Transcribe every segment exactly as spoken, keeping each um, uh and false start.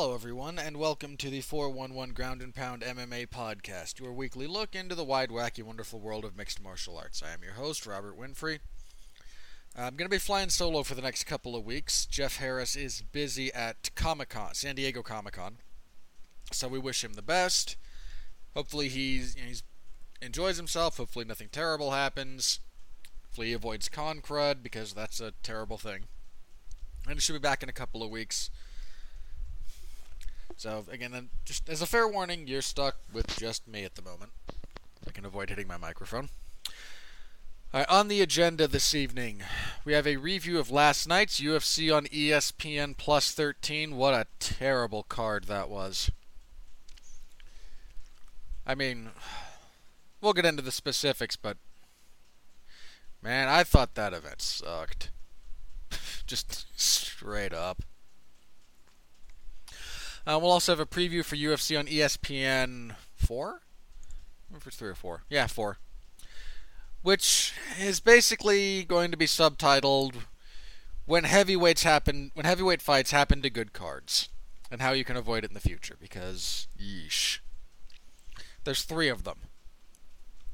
Hello everyone, and welcome to the four one one Ground and Pound M M A podcast, your weekly look into the wide, wacky, wonderful world of mixed martial arts. I am your host, Robert Winfrey. I'm going to be flying solo for the next couple of weeks. Jeff Harris is busy at Comic-Con, San Diego Comic-Con, so we wish him the best. Hopefully he's, you know, he's enjoys himself, hopefully nothing terrible happens, hopefully he avoids con crud, because that's a terrible thing. And he should be back in a couple of weeks. So, again, then, just as a fair warning, you're stuck with just me at the moment. I can avoid hitting my microphone. All right, on the agenda this evening, we have a review of last night's U F C on E S P N Plus thirteen. What a terrible card that was. I mean, we'll get into the specifics, but, man, I thought that event sucked. Just straight up. Uh, we'll also have a preview for U F C on E S P N four? If it's three or four. Yeah, four. Which is basically going to be subtitled When Heavyweights Happen When Heavyweight Fights Happen to Good Cards and How You Can Avoid It in the Future, because yeesh. There's three of them.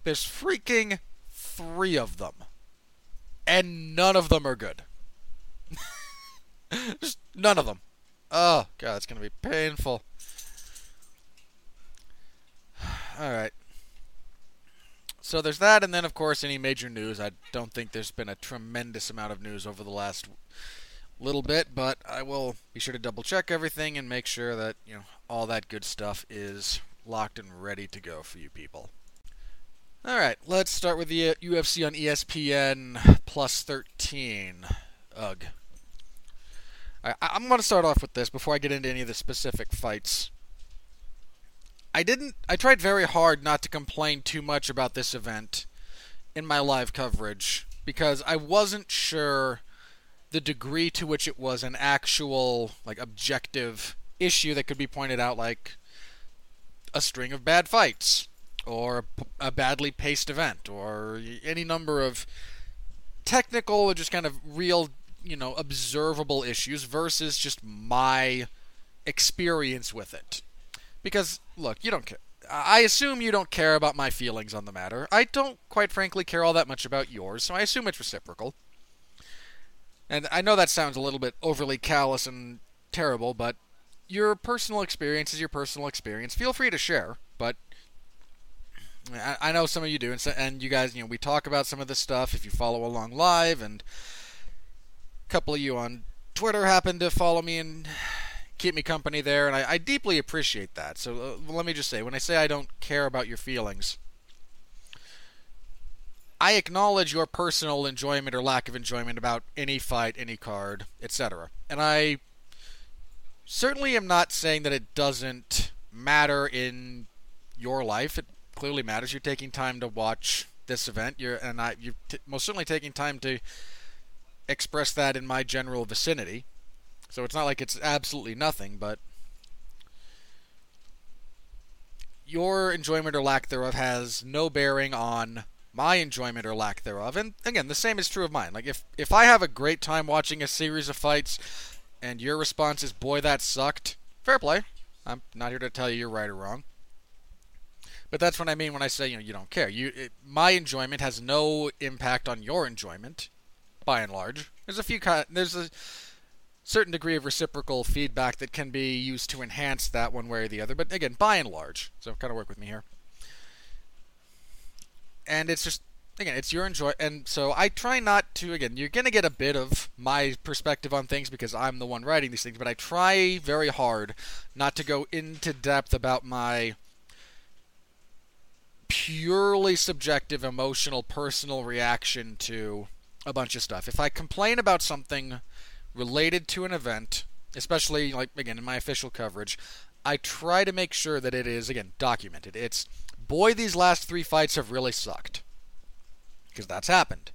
There's freaking three of them. And none of them are good. Just none of them. Oh, God, it's going to be painful. All right. So there's that, and then, of course, any major news. I don't think there's been a tremendous amount of news over the last little bit, but I will be sure to double-check everything and make sure that, you know, all that good stuff is locked and ready to go for you people. All right, let's start with the U F C on E S P N Plus thirteen. Ugh. I'm going to start off with this before I get into any of the specific fights. I didn't. I tried very hard not to complain too much about this event in my live coverage because I wasn't sure the degree to which it was an actual, like, objective issue that could be pointed out, like a string of bad fights or a badly paced event or any number of technical or just kind of real, you know, observable issues versus just my experience with it. Because, look, you don't care. I assume you don't care about my feelings on the matter. I don't, quite frankly, care all that much about yours, so I assume it's reciprocal. And I know that sounds a little bit overly callous and terrible, but your personal experience is your personal experience. Feel free to share, but I, I know some of you do, and, so, and you guys, you know, we talk about some of this stuff if you follow along live, and couple of you on Twitter happen to follow me and keep me company there, and I, I deeply appreciate that. So uh, let me just say, when I say I don't care about your feelings, I acknowledge your personal enjoyment or lack of enjoyment about any fight, any card, et cetera. And I certainly am not saying that it doesn't matter in your life. It clearly matters. You're taking time to watch this event, you're and I, you're t- most certainly taking time to express that in my general vicinity, so it's not like it's absolutely nothing, but your enjoyment or lack thereof has no bearing on my enjoyment or lack thereof, and again, the same is true of mine. Like, if, if I have a great time watching a series of fights, and your response is, boy, that sucked, fair play. I'm not here to tell you you're right or wrong. But that's what I mean when I say, you know, you don't care. You, it, my enjoyment has no impact on your enjoyment. By and large, there's a few there's a certain degree of reciprocal feedback that can be used to enhance that one way or the other. But again, by and large, so kind of work with me here. And it's just, again, it's your enjoy. And so I try not to. Again, you're gonna get a bit of my perspective on things because I'm the one writing these things. But I try very hard not to go into depth about my purely subjective, emotional, personal reaction to a bunch of stuff. If I complain about something related to an event, especially, like, again, in my official coverage, I try to make sure that it is, again, documented. It's, boy, these last three fights have really sucked. Because that's happened.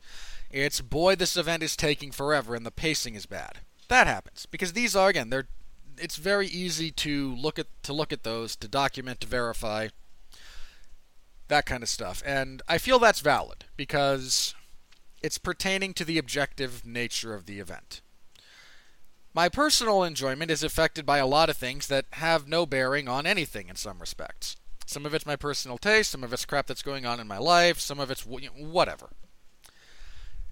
It's, boy, this event is taking forever and the pacing is bad. That happens. Because these are, again, they're, it's very easy to look at, to look at those, to document, to verify, that kind of stuff. And I feel that's valid, because it's pertaining to the objective nature of the event. My personal enjoyment is affected by a lot of things that have no bearing on anything in some respects. Some of it's my personal taste, some of it's crap that's going on in my life, some of it's whatever.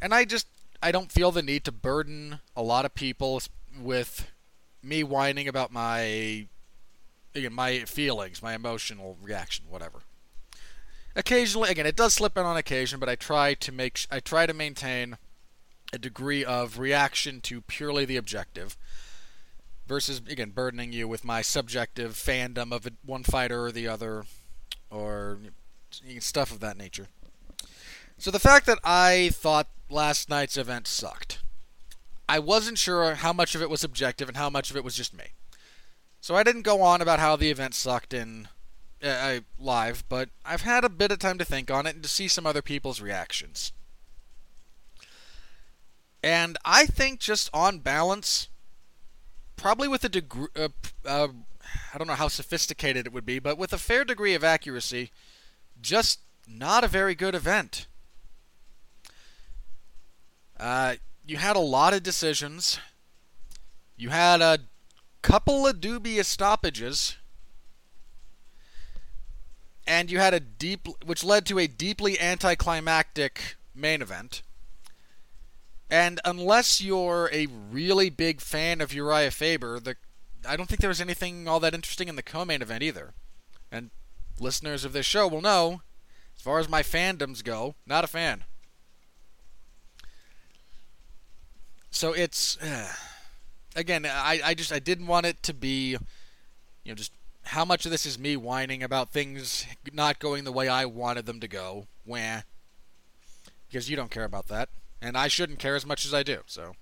And I just, I don't feel the need to burden a lot of people with me whining about my, again, my feelings, my emotional reaction, whatever. Occasionally, again, it does slip in on occasion, but I try to make, I try to maintain a degree of reaction to purely the objective versus, again, burdening you with my subjective fandom of one fighter or the other or stuff of that nature. So the fact that I thought last night's event sucked, I wasn't sure how much of it was objective and how much of it was just me. So I didn't go on about how the event sucked in uh, live, but I've had a bit of time to think on it and to see some other people's reactions. And I think just on balance, probably with a degree, uh, uh, I don't know how sophisticated it would be, but with a fair degree of accuracy, just not a very good event. Uh, you had a lot of decisions. You had a couple of dubious stoppages. And you had a deep, which led to a deeply anticlimactic main event. And unless you're a really big fan of Urijah Faber, the, I don't think there was anything all that interesting in the co-main event either. And listeners of this show will know, as far as my fandoms go, not a fan. So it's, uh, again, I, I just, I didn't want it to be, you know, just how much of this is me whining about things not going the way I wanted them to go. Wah. Because you don't care about that. And I shouldn't care as much as I do, so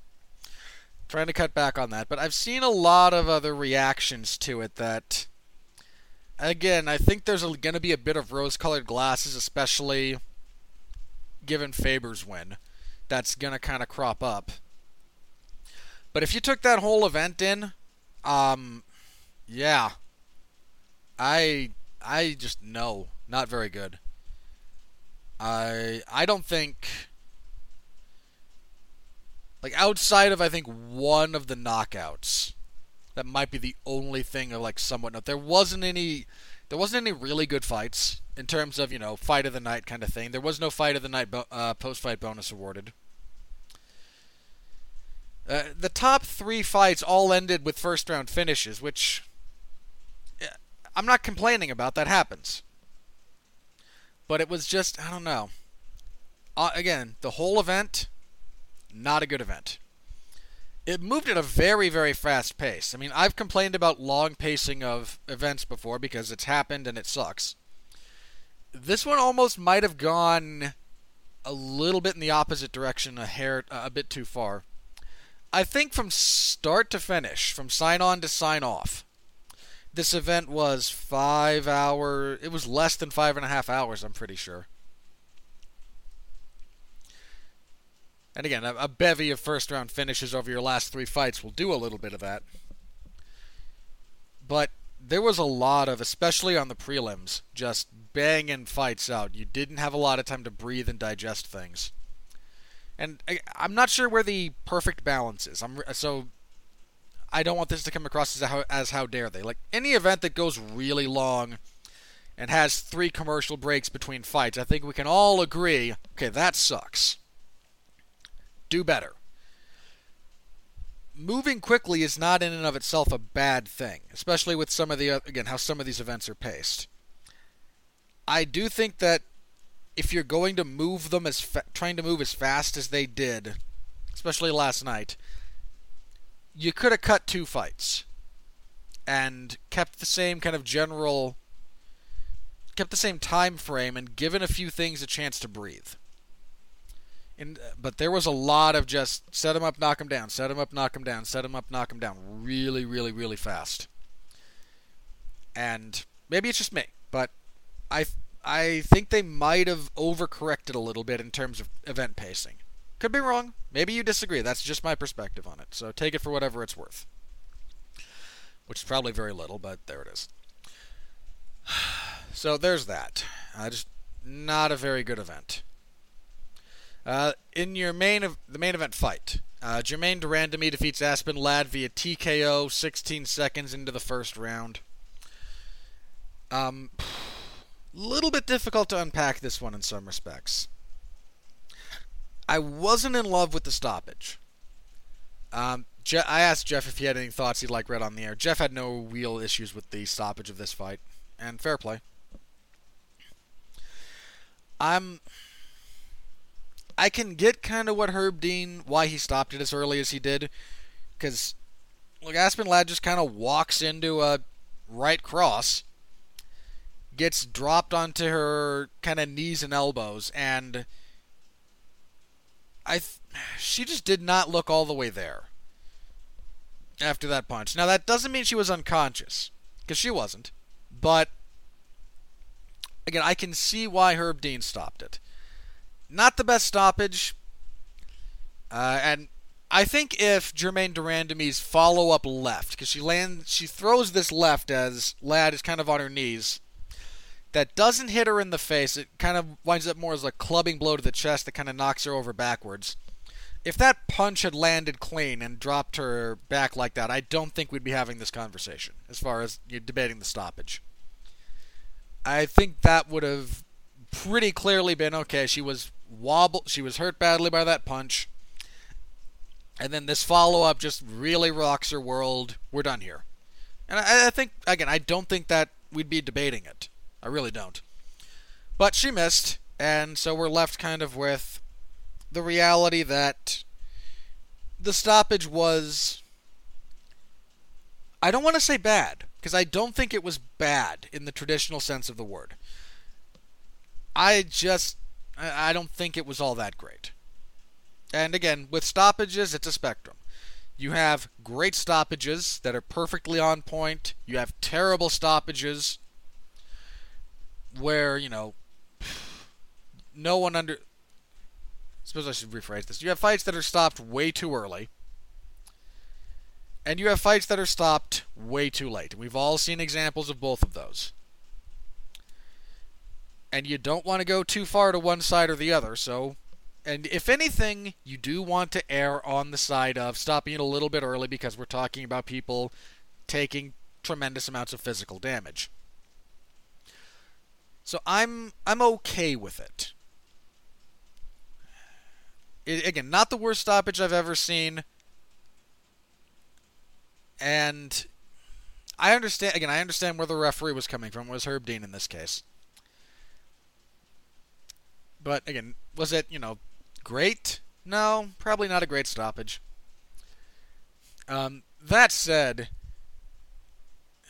trying to cut back on that. But I've seen a lot of other reactions to it that, again, I think there's going to be a bit of rose-colored glasses, especially given Faber's win. That's going to kind of crop up. But if you took that whole event in, um, yeah, I I just no, not very good. I I don't think. Like, outside of, I think, one of the knockouts, that might be the only thing of, like, somewhat note. There wasn't any, there wasn't any really good fights in terms of, you know, fight of the night kind of thing. There was no fight of the night bo- uh, post-fight bonus awarded. Uh, the top three fights all ended with first-round finishes, which I'm not complaining about. That happens. But it was just, I don't know. Uh, again, the whole event, not a good event. It moved at a very, very fast pace. I mean, I've complained about long pacing of events before because it's happened and it sucks. This one almost might have gone a little bit in the opposite direction, a hair, uh, a bit too far. I think from start to finish, from sign on to sign off, this event was five hour. It was less than five and a half hours, I'm pretty sure. And again, a bevy of first-round finishes over your last three fights will do a little bit of that. But there was a lot of, especially on the prelims, just banging fights out. You didn't have a lot of time to breathe and digest things. And I, I'm not sure where the perfect balance is. I'm, so I don't want this to come across as how, as how dare they. Like, any event that goes really long and has three commercial breaks between fights, I think we can all agree, okay, that sucks. Do better. Moving quickly is not in and of itself a bad thing, especially with some of the, again, how some of these events are paced. I do think that if you're going to move them as fa- trying to move as fast as they did, especially last night, you could have cut two fights and kept the same kind of general, kept the same time frame and given a few things a chance to breathe. In, but there was a lot of just set him up, knock him down, set him up, knock him down, set him up, knock him down really, really, really fast. And maybe it's just me, but I I think they might have overcorrected a little bit in terms of event pacing. Could be wrong. Maybe you disagree. That's just my perspective on it. So take it for whatever it's worth, which is probably very little, but there it is. So there's that. Uh, just not a very good event. Uh, in your main of the main event fight, uh, Germaine de Randamie defeats Aspen Ladd via T K O sixteen seconds into the first round. Um, little bit difficult to unpack this one in some respects. I wasn't in love with the stoppage. Um, Je- I asked Jeff if he had any thoughts he'd like read on the air. Jeff had no real issues with the stoppage of this fight, and fair play. I'm. I can get kind of what Herb Dean, why he stopped it as early as he did, because look, Aspen Ladd just kind of walks into a right cross, gets dropped onto her kind of knees and elbows, and I th- she just did not look all the way there after that punch. Now, that doesn't mean she was unconscious, because she wasn't, but again, I can see why Herb Dean stopped it. Not the best stoppage, uh, and I think if Germaine de Randamie's follow-up left, because she lands, she throws this left as Ladd is kind of on her knees, that doesn't hit her in the face. It kind of winds up more as a clubbing blow to the chest that kind of knocks her over backwards. If that punch had landed clean and dropped her back like that, I don't think we'd be having this conversation as far as you're debating the stoppage. I think that would have pretty clearly been, okay, she was wobbled, she was hurt badly by that punch, and then this follow-up just really rocks her world. We're done here. And I, I think, again, I don't think that we'd be debating it. I really don't. But she missed, and so we're left kind of with the reality that the stoppage was, I don't want to say bad, because I don't think it was bad in the traditional sense of the word. I just, I don't think it was all that great. And again, with stoppages, it's a spectrum. You have great stoppages that are perfectly on point. You have terrible stoppages where, you know, no one under... I suppose I should rephrase this. You have fights that are stopped way too early, and you have fights that are stopped way too late. We've all seen examples of both of those. And you don't want to go too far to one side or the other, so... And if anything, you do want to err on the side of stopping it a little bit early, because we're talking about people taking tremendous amounts of physical damage. So I'm I'm okay with it. it. Again, not the worst stoppage I've ever seen. And I understand again, I understand where the referee was coming from. It was Herb Dean in this case. But again, was it, you know, great? No, probably not a great stoppage. Um, that said,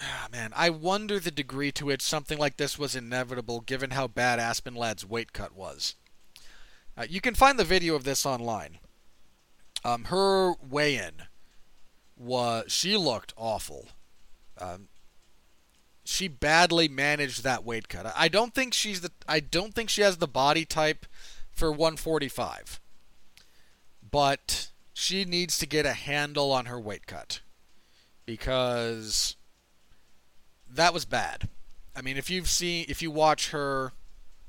Ah, man, I wonder the degree to which something like this was inevitable, given how bad Aspen Ladd's weight cut was. Uh, you can find the video of this online. Um, her weigh-in was, she looked awful. Um, she badly managed that weight cut. I don't think she's the. I don't think she has the body type for one forty-five. But she needs to get a handle on her weight cut, because that was bad. I mean, if you've seen, if you watch her,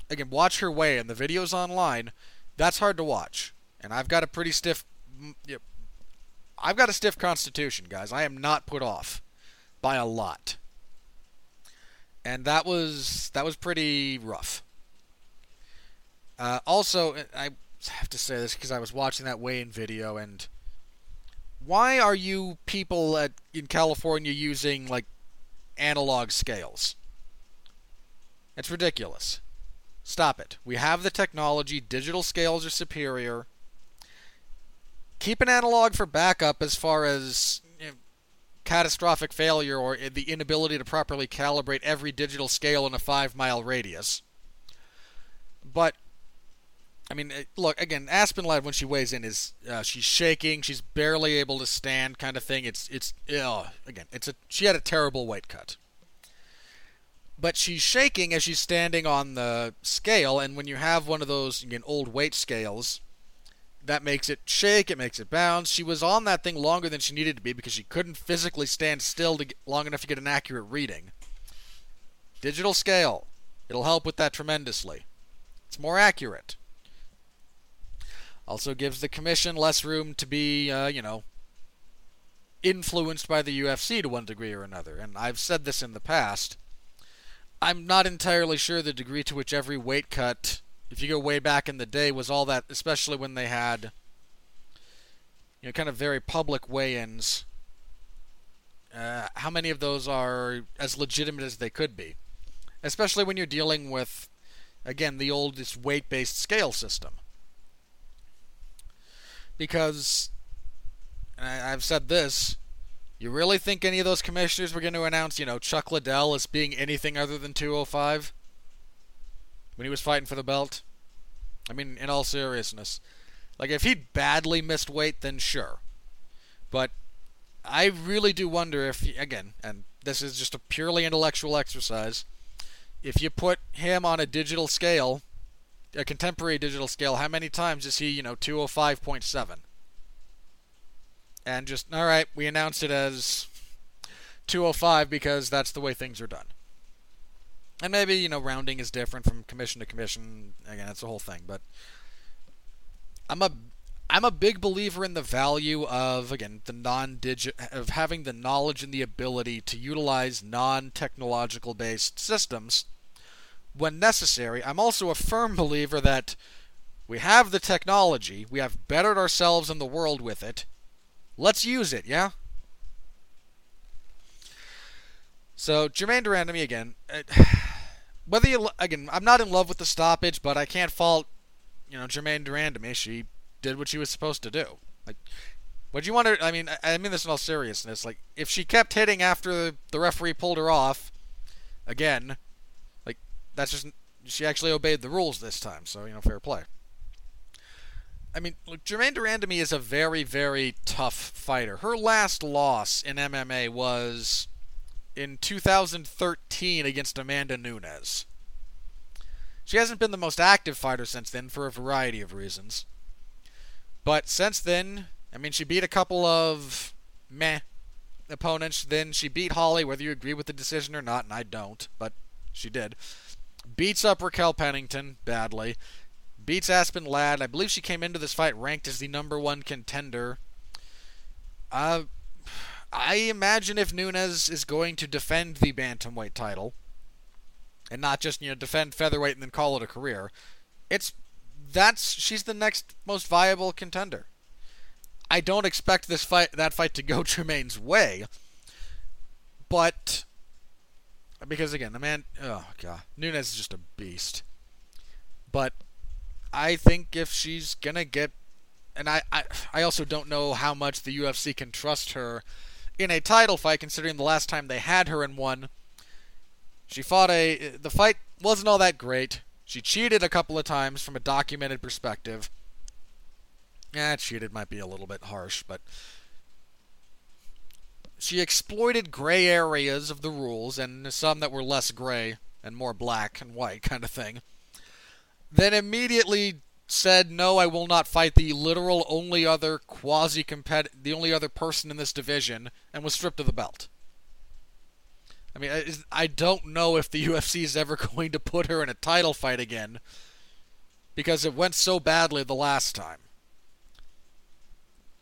again, watch her weigh in, the videos online, that's hard to watch. And I've got a pretty stiff, I've got a stiff constitution, guys. I am not put off by a lot. And that was, that was pretty rough. Uh, also, I have to say this because I was watching that weigh-in video, and why are you people at, in California using, like, analog scales? It's ridiculous. Stop it. We have the technology. Digital scales are superior. Keep an analog for backup as far as, you know, catastrophic failure or the inability to properly calibrate every digital scale in a five-mile radius. But, I mean, look, again, Aspen Ladd, when she weighs in, is uh, she's shaking, she's barely able to stand, kind of thing. It's it's ugh. Again, it's a she had a terrible weight cut. But she's shaking as she's standing on the scale, and when you have one of those again old weight scales, that makes it shake, it makes it bounce. She was on that thing longer than she needed to be because she couldn't physically stand still to get, long enough to get an accurate reading. Digital scale, it'll help with that tremendously. It's more accurate. Also gives the commission less room to be, uh, you know, influenced by the U F C to one degree or another. And I've said this in the past. I'm not entirely sure the degree to which every weight cut, if you go way back in the day, was all that, especially when they had, you know, kind of very public weigh-ins. Uh, how many of those are as legitimate as they could be? Especially when you're dealing with, again, the oldest weight-based scale system. Because, and I, I've said this, you really think any of those commissioners were going to announce, you know, Chuck Liddell as being anything other than two oh five when he was fighting for the belt? I mean, in all seriousness. Like, if he'd badly missed weight, then sure. But I really do wonder if, he, again, and this is just a purely intellectual exercise, if you put him on a digital scale, a contemporary digital scale, how many times is he, you know, two oh five point seven? And just, all right, we announced it as two oh five because that's the way things are done. And maybe, you know, rounding is different from commission to commission. Again, that's the whole thing. But I'm a, I'm a big believer in the value of, again, the non-digit, of having the knowledge and the ability to utilize non-technological based systems when necessary. I'm also a firm believer that we have the technology, we have bettered ourselves and the world with it. Let's use it, yeah? So, Germaine de Randamie again. Whether you, again, I'm not in love with the stoppage, but I can't fault, you know, Germaine de Randamie. She did what she was supposed to do. Like, would you want to, I mean, I mean this in all seriousness. Like, if she kept hitting after the referee pulled her off, again, like, that's just, she actually obeyed the rules this time, so, you know, fair play. I mean, look, Germaine de Randamie is a very, very tough fighter. Her last loss in M M A was in two thousand thirteen against Amanda Nunes. She hasn't been the most active fighter since then for a variety of reasons. But since then, I mean, she beat a couple of meh opponents. Then she beat Holly, whether you agree with the decision or not, and I don't, but she did. Beats up Raquel Pennington badly. Beats Aspen Ladd. I believe she came into this fight ranked as the number one contender. Uh, I imagine if Nunes is going to defend the bantamweight title, and not just, you know, defend featherweight and then call it a career, it's that's she's the next most viable contender. I don't expect this fight that fight to go Germaine's way, but because again, the man, oh god, Nunes is just a beast, but. I think if she's going to get... And I, I I also don't know how much the U F C can trust her in a title fight, considering the last time they had her in one. She fought a... The fight wasn't all that great. She cheated a couple of times from a documented perspective. Eh, cheated might be a little bit harsh, but... She exploited gray areas of the rules, and some that were less gray and more black and white kind of thing. Then immediately said, no, I will not fight the literal only other quasi-compet, the only other person in this division, and was stripped of the belt. I mean, I don't know if the U F C is ever going to put her in a title fight again, because it went so badly the last time.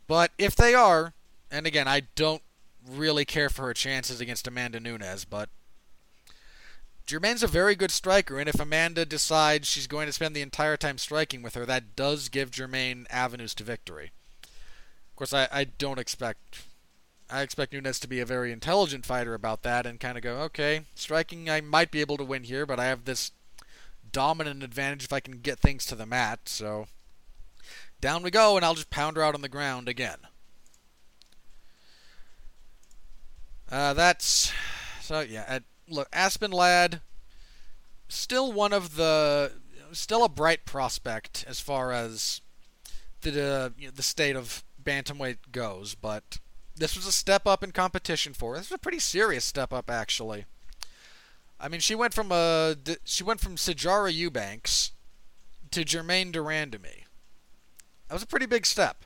But if they are, and again, I don't really care for her chances against Amanda Nunes, but... Germaine's a very good striker, and if Amanda decides she's going to spend the entire time striking with her, that does give Germaine avenues to victory. Of course, I, I don't expect... I expect Nunes to be a very intelligent fighter about that and kind of go, okay, striking I might be able to win here, but I have this dominant advantage if I can get things to the mat, so... Down we go, and I'll just pound her out on the ground again. Uh, that's... So, yeah... At, Look, Aspen Ladd, still one of the, still a bright prospect as far as the uh, you know, the state of bantamweight goes, but this was a step up in competition for her. This was a pretty serious step up, actually. I mean, she went from a she went from Sijara Eubanks to Germaine de Randamie. That was a pretty big step.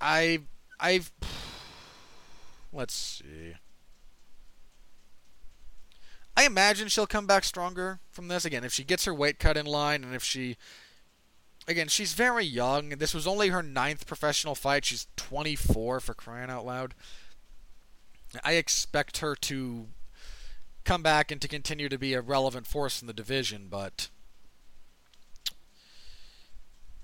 I I've let's see. I imagine she'll come back stronger from this. Again, if she gets her weight cut in line and if she again, she's very young. This was only her ninth professional fight. She's twenty-four, for crying out loud. I expect her to come back and to continue to be a relevant force in the division, but...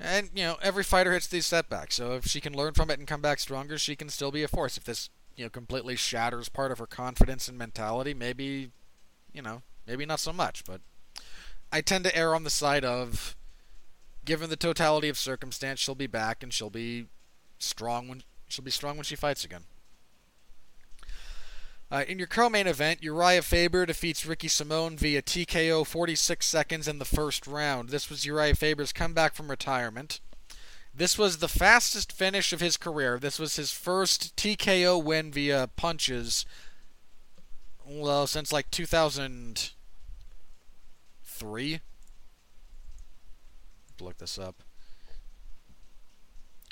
And, you know, every fighter hits these setbacks, so if she can learn from it and come back stronger, she can still be a force. If this, you know, completely shatters part of her confidence and mentality, maybe, you know, maybe not so much, but I tend to err on the side of, given the totality of circumstance, she'll be back and she'll be strong when she'll be strong when she fights again. Uh, in your co-main event, Urijah Faber defeats Ricky Simon via T K O forty-six seconds in the first round. This was Urijah Faber's comeback from retirement. This was the fastest finish of his career. This was his first T K O win via punches, well, since like two thousand three. Look this up.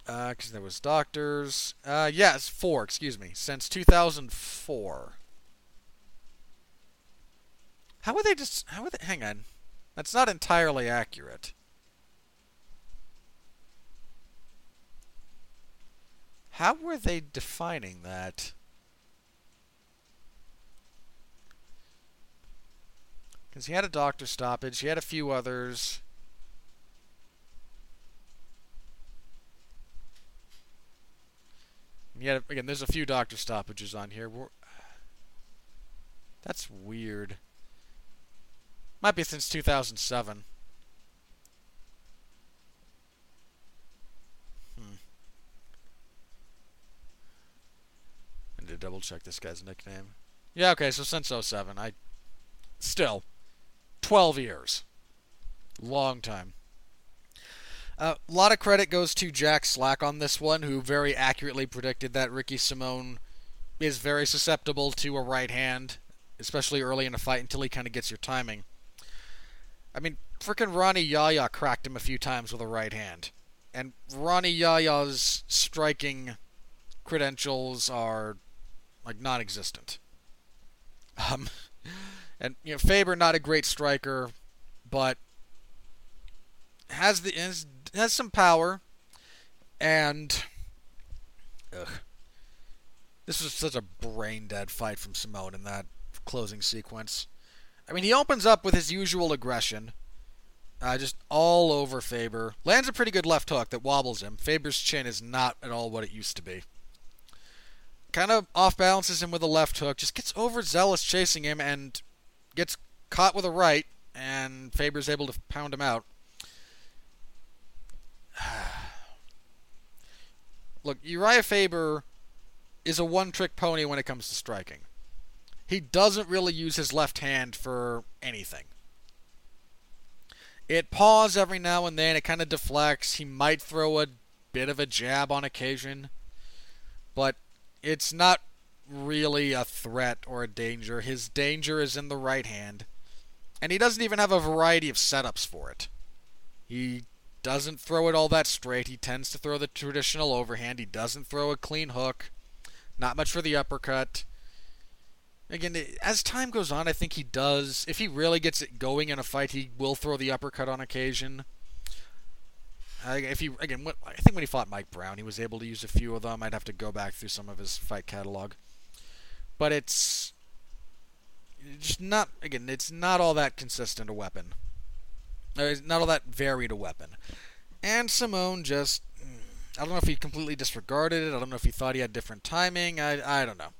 Uh, because there was doctors. Uh, yes, four, excuse me, since two thousand four. How would they just, how would they, hang on. That's not entirely accurate. How were they defining that? Because he had a doctor stoppage, he had a few others. Yeah, again, there's a few doctor stoppages on here. We're... That's weird. Might be since two thousand seven. Hmm. I need to double check this guy's nickname. Yeah, okay, so since oh seven. I... Still. twelve years. Long time. A uh, lot of credit goes to Jack Slack on this one, who very accurately predicted that Ricky Simon is very susceptible to a right hand, especially early in a fight until he kind of gets your timing. I mean, frickin' Ronnie Yahya cracked him a few times with a right hand. And Ronnie Yahya's striking credentials are, like, non-existent. Um, and, you know, Faber, not a great striker, but has the... Has has some power, and ugh, this was such a brain-dead fight from Simone in that closing sequence. I mean, he opens up with his usual aggression, uh, just all over Faber. Lands a pretty good left hook that wobbles him. Faber's chin is not at all what it used to be. Kind of off-balances him with a left hook, just gets overzealous chasing him, and gets caught with a right, and Faber's able to pound him out. Look, Urijah Faber is a one-trick pony when it comes to striking. He doesn't really use his left hand for anything. It paws every now and then. It kind of deflects. He might throw a bit of a jab on occasion. But it's not really a threat or a danger. His danger is in the right hand. And he doesn't even have a variety of setups for it. He... doesn't throw it all that straight. He tends to throw the traditional overhand. He doesn't throw a clean hook. Not much for the uppercut. Again, as time goes on, I think he does. If he really gets it going in a fight, he will throw the uppercut on occasion. Uh, if he again, I think when he fought Mike Brown, he was able to use a few of them. I'd have to go back through some of his fight catalog. But it's just not, again, it's not all that consistent a weapon. Not all that varied a weapon. And Simone just... I don't know if he completely disregarded it. I don't know if he thought he had different timing. I, I don't know.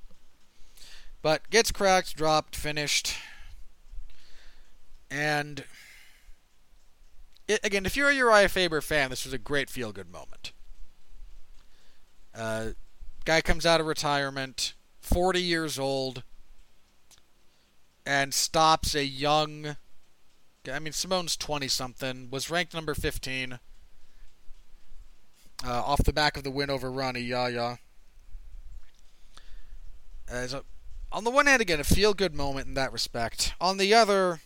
But gets cracked, dropped, finished. And... It, again, if you're a Urijah Faber fan, this was a great feel-good moment. Uh, guy comes out of retirement, forty years old, and stops a young... I mean, Simone's twenty-something, was ranked number fifteen uh, off the back of the win over Ronnie Yahya. Uh, so on the one hand, again, a feel-good moment in that respect. On the other,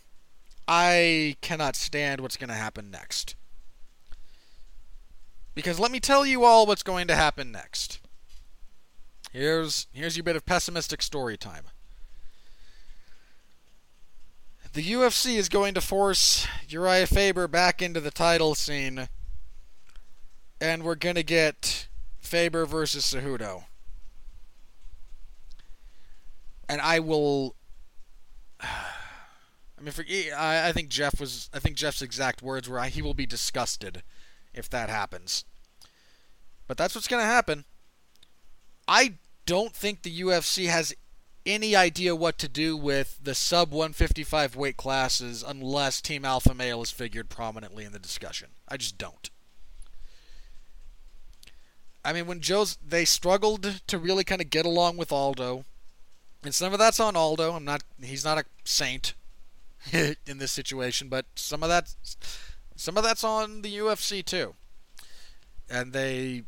I cannot stand what's going to happen next. Because let me tell you all what's going to happen next. Here's, here's your bit of pessimistic story time. The U F C is going to force Urijah Faber back into the title scene and we're going to get Faber versus Cejudo. And I will... I mean, for, I think Jeff was. I think Jeff's exact words were, "He will be disgusted if that happens." But that's what's going to happen. I don't think the U F C has any idea what to do with the sub one fifty-five weight classes unless Team Alpha Male is figured prominently in the discussion. I just don't. I mean, when Joe's, they struggled to really kind of get along with Aldo, and some of that's on Aldo. I'm not. He's not a saint in this situation, but some of that, some of that's on the U F C too, and they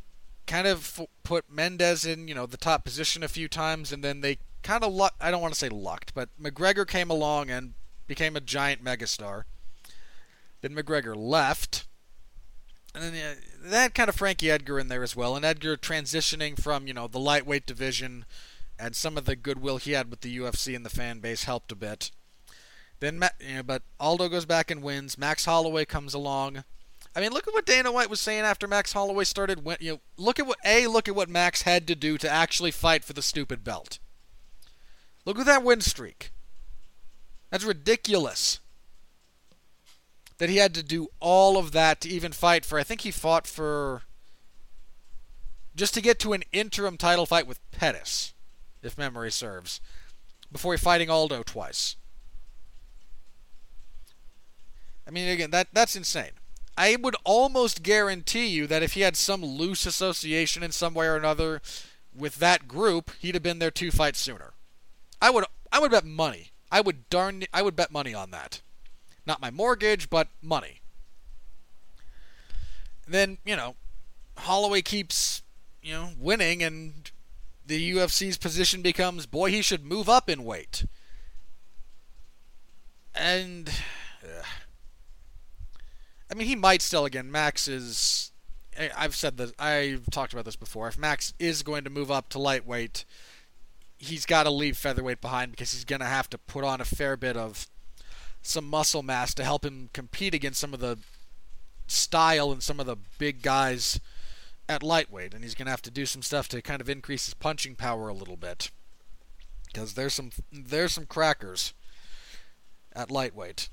kind of f- put Mendez in, you know, the top position a few times, and then they kind of luck. I don't want to say lucked, but McGregor came along and became a giant megastar. Then McGregor left, and then uh, they had kind of Frankie Edgar in there as well, and Edgar transitioning from, you know, the lightweight division, and some of the goodwill he had with the U F C and the fan base helped a bit. Then, you know, but Aldo goes back and wins. Max Holloway comes along. I mean, look at what Dana White was saying after Max Holloway started. Win- you know, look at what a look at what Max had to do to actually fight for the stupid belt. Look at that win streak. That's ridiculous. That he had to do all of that to even fight for. I think he fought for just to get to an interim title fight with Pettis, if memory serves, before fighting Aldo twice. I mean, again, that that's insane. I would almost guarantee you that if he had some loose association in some way or another with that group, he'd have been there two fights sooner. I would I would bet money. I would darn I would bet money on that. Not my mortgage, but money. And then, you know, Holloway keeps, you know, winning, and the U F C's position becomes, boy, he should move up in weight. And uh, I mean, he might still, again, Max is, I've said this, I've talked about this before, if Max is going to move up to lightweight, he's got to leave featherweight behind because he's going to have to put on a fair bit of some muscle mass to help him compete against some of the style and some of the big guys at lightweight, and he's going to have to do some stuff to kind of increase his punching power a little bit, because there's some, there's some crackers at lightweight.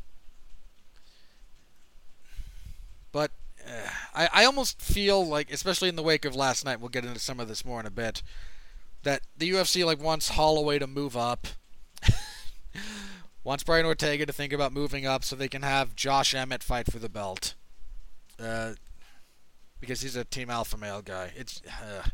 But uh, I, I almost feel like, especially in the wake of last night, we'll get into some of this more in a bit, that the U F C like wants Holloway to move up, wants Brian Ortega to think about moving up so they can have Josh Emmett fight for the belt, uh, because he's a Team Alpha Male guy. It's, uh,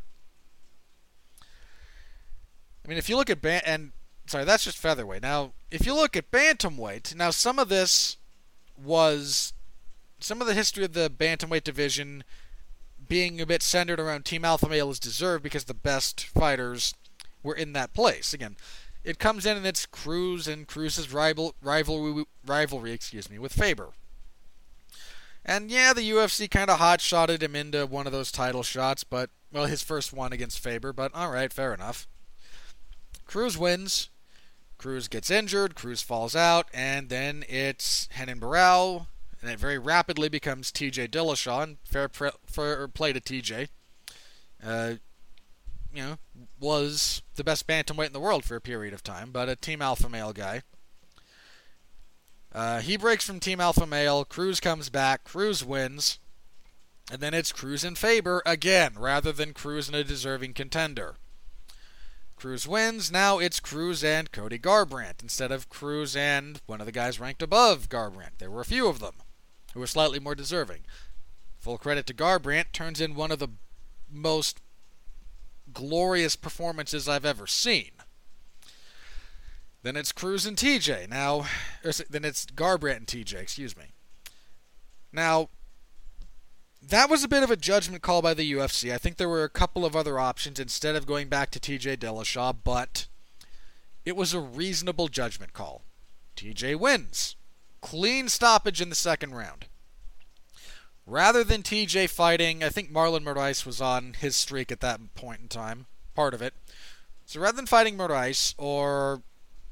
I mean, if you look at ban- and sorry, that's just featherweight. Now, if you look at bantamweight, now some of this was. Some of the history of the bantamweight division being a bit centered around Team Alpha Male is deserved because the best fighters were in that place. Again, it comes in and it's Cruz and Cruz's rival, rivalry, rivalry, excuse me, with Faber. And yeah, the U F C kind of hot-shotted him into one of those title shots, but, well, his first one against Faber, but all right, fair enough. Cruz wins. Cruz gets injured. Cruz falls out. And then it's Henan Barrow. And it very rapidly becomes T J Dillashaw, and fair, pre- fair play to T J. Uh, you know, was the best bantamweight in the world for a period of time, but a Team Alpha Male guy. Uh, he breaks from Team Alpha Male, Cruz comes back, Cruz wins, and then it's Cruz and Faber again, rather than Cruz and a deserving contender. Cruz wins, now it's Cruz and Cody Garbrandt, instead of Cruz and one of the guys ranked above Garbrandt. There were a few of them who were slightly more deserving. Full credit to Garbrandt, turns in one of the most glorious performances I've ever seen. Then it's Cruz and T J. Now, or, then it's Garbrandt and T J, excuse me. Now, that was a bit of a judgment call by the U F C. I think there were a couple of other options instead of going back to T J Dillashaw, but it was a reasonable judgment call. T J wins. Clean stoppage in the second round. Rather than T J fighting, I think Marlon Moraes was on his streak at that point in time, part of it. So rather than fighting Moraes or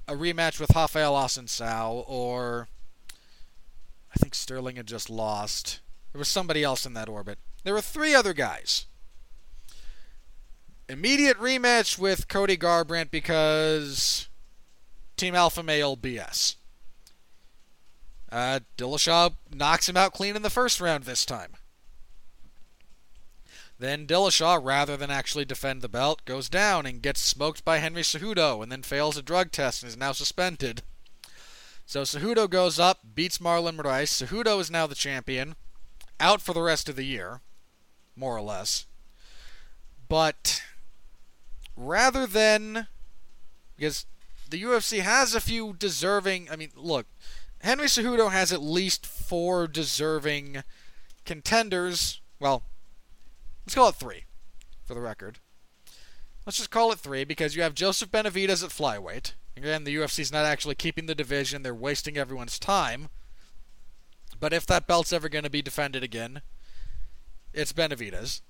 a rematch with Rafael Assunção or I think Sterling had just lost. There was somebody else in that orbit. There were three other guys. Immediate rematch with Cody Garbrandt because Team Alpha Male B S. Uh, Dillashaw knocks him out clean in the first round this time. Then Dillashaw, rather than actually defend the belt, goes down and gets smoked by Henry Cejudo and then fails a drug test and is now suspended. So Cejudo goes up, beats Marlon Moraes. Cejudo is now the champion, out for the rest of the year, more or less. But rather than, because the U F C has a few deserving, I mean, look, Henry Cejudo has at least four deserving contenders. Well, let's call it three, for the record. Let's just call it three, because you have Joseph Benavidez at flyweight. Again, the U F C's not actually keeping the division. They're wasting everyone's time. But if that belt's ever going to be defended again, it's Benavidez.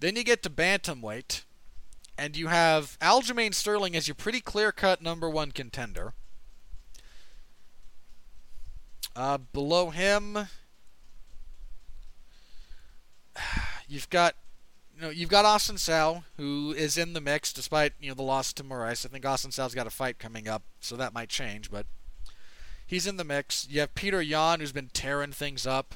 Then you get to bantamweight, and you have Aljamain Sterling as your pretty clear-cut number one contender. Uh, below him, you've got, you know, you've got Austin Sal, who is in the mix despite, you know, the loss to Moraes. I think Austin Sal's got a fight coming up, so that might change, but he's in the mix. You have Peter Yan, who's been tearing things up.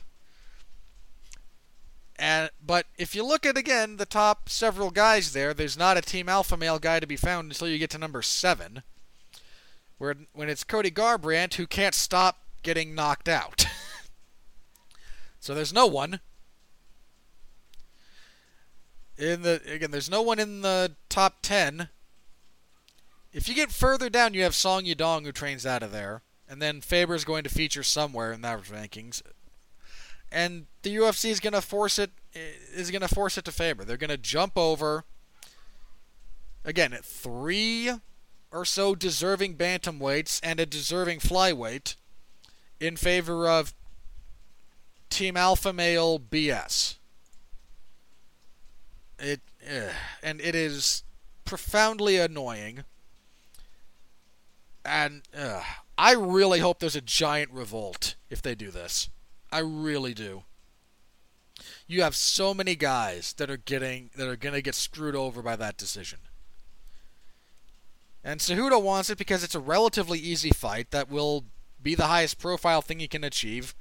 And but if you look at, again, the top several guys there, there's not a Team Alpha Male guy to be found until you get to number seven, where when it's Cody Garbrandt, who can't stop getting knocked out. So there's no one. In the again, there's no one in the top ten. If you get further down, you have Song Yadong, who trains out of there, and then Faber's going to feature somewhere in those rankings, and the U F C is going to force it is going to force it to Faber. They're going to jump over, again, three or so deserving bantamweights and a deserving flyweight in favor of Team Alpha Male B S. It ugh, and it is profoundly annoying, and ugh, I really hope there's a giant revolt if they do this. I really do. You have so many guys that are getting that are gonna get screwed over by that decision. And Cejudo wants it because it's a relatively easy fight that will be the highest profile thing he can achieve.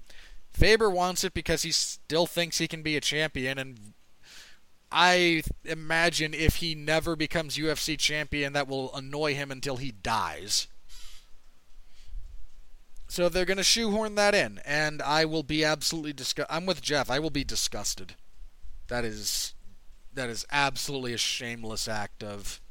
Faber wants it because he still thinks he can be a champion, and I imagine if he never becomes U F C champion, that will annoy him until he dies. So they're going to shoehorn that in, and I will be absolutely disgusted. I'm with Jeff. I will be disgusted. That is, that is absolutely a shameless act of...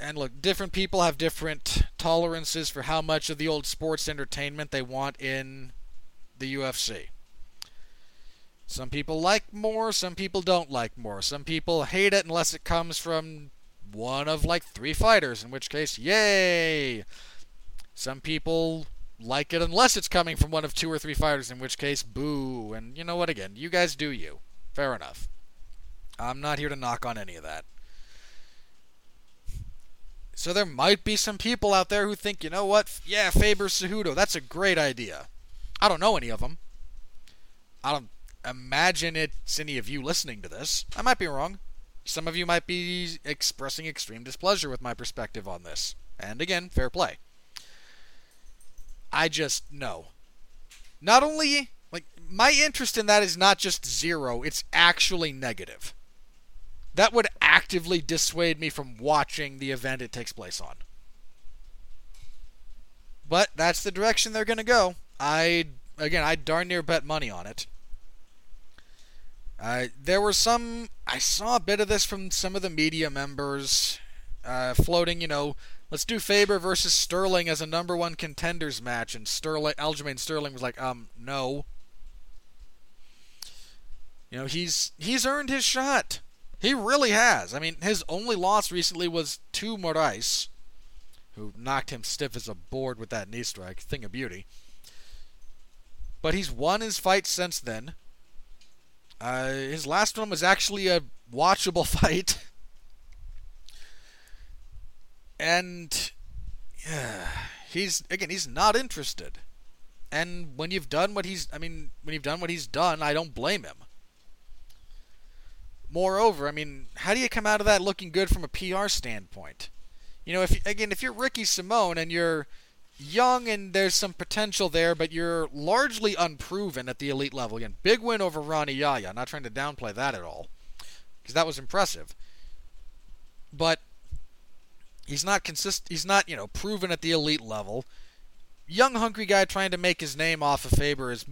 And look, different people have different tolerances for how much of the old sports entertainment they want in the U F C. Some people like more, some people don't like more. Some people hate it unless it comes from one of, like, three fighters, in which case, yay! Some people like it unless it's coming from one of two or three fighters, in which case, boo. And you know what, again, you guys do you. Fair enough. I'm not here to knock on any of that. So there might be some people out there who think, you know what, yeah, Faber Cejudo, that's a great idea. I don't know any of them. I don't... Imagine it's any of you listening to this. I might be wrong. Some of you might be expressing extreme displeasure with my perspective on this. And again, fair play. I just know. Not only, like, my interest in that is not just zero, it's actually negative. That would actively dissuade me from watching the event it takes place on. But that's the direction they're going to go. I, again, I darn near bet money on it. Uh, there were some, I saw a bit of this from some of the media members uh, floating, you know, let's do Faber versus Sterling as a number one contenders match, and Sterling, Aljamain Sterling was like, um, no. You know, he's he's earned his shot. He really has. I mean, his only loss recently was to Moraes, who knocked him stiff as a board with that knee strike, thing of beauty. But he's won his fight since then. Uh, his last one was actually a watchable fight. And yeah, he's, again, he's not interested. And when you've done what he's, I mean, when you've done what he's done, I don't blame him. Moreover, I mean, how do you come out of that looking good from a P R standpoint? You know, if again, if you're Ricky Simon and you're young and there's some potential there, but you're largely unproven at the elite level. Again, big win over Ronnie Yahya. Not trying to downplay that at all, because that was impressive. But he's not consist. He's not, you know, proven at the elite level. Young, hungry guy trying to make his name off of Faber is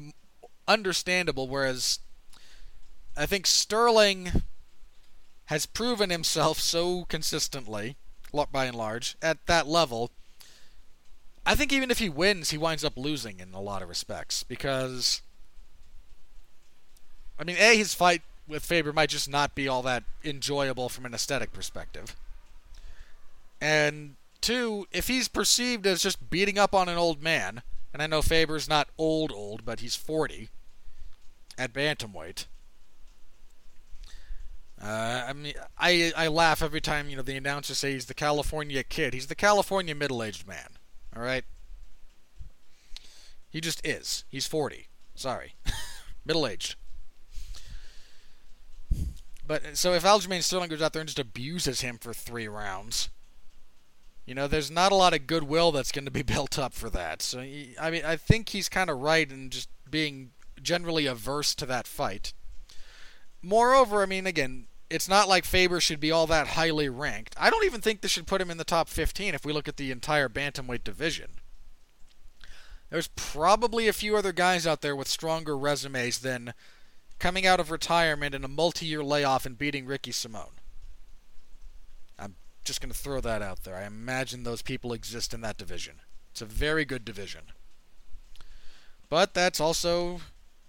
understandable, whereas I think Sterling has proven himself so consistently, by and large, at that level. I think even if he wins, he winds up losing in a lot of respects because, I mean, A, his fight with Faber might just not be all that enjoyable from an aesthetic perspective. And two, if he's perceived as just beating up on an old man, and I know Faber's not old old, but he's forty at bantamweight. Uh, I mean, I I laugh every time, you know, the announcers say he's the California kid. He's the California middle-aged man. All right. He just is. He's forty. Sorry, middle-aged. But so if Aljamain Sterling goes out there and just abuses him for three rounds. You know, there's not a lot of goodwill that's going to be built up for that. So, he, I mean, I think he's kind of right in just being generally averse to that fight. Moreover, I mean, again, it's not like Faber should be all that highly ranked. I don't even think this should put him in the top fifteen if we look at the entire bantamweight division. There's probably a few other guys out there with stronger resumes than coming out of retirement in a multi-year layoff and beating Ricky Simon. Just going to throw that out there. I imagine those people exist in that division. It's a very good division. But that's also,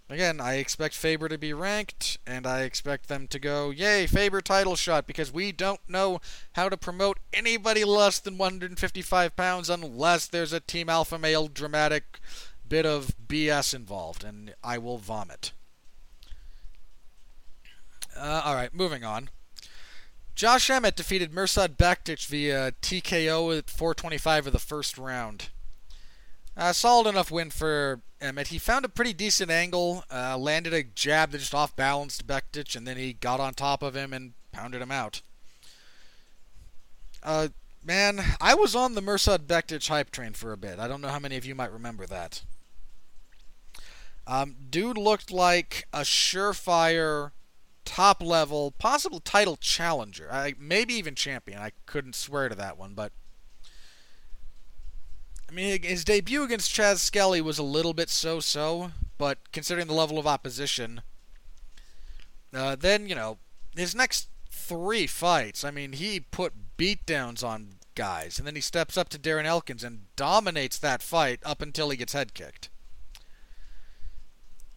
again, I expect Faber to be ranked, and I expect them to go, yay, Faber title shot, because we don't know how to promote anybody less than one fifty-five pounds unless there's a Team Alpha Male dramatic bit of B S involved, and I will vomit. Uh, alright, moving on. Josh Emmett defeated Mirsad Bektic via T K O at four twenty-five of the first round. A solid enough win for Emmett. He found a pretty decent angle, uh, landed a jab that just off-balanced Bektic, and then he got on top of him and pounded him out. Uh, man, I was on the Mirsad Bektic hype train for a bit. I don't know how many of you might remember that. Um, dude looked like a surefire top-level, possible title challenger. I, maybe even champion. I couldn't swear to that one, but I mean, his debut against Chaz Skelly was a little bit so-so, but considering the level of opposition, uh, then, you know, his next three fights, I mean, he put beatdowns on guys, and then he steps up to Darren Elkins and dominates that fight up until he gets head-kicked.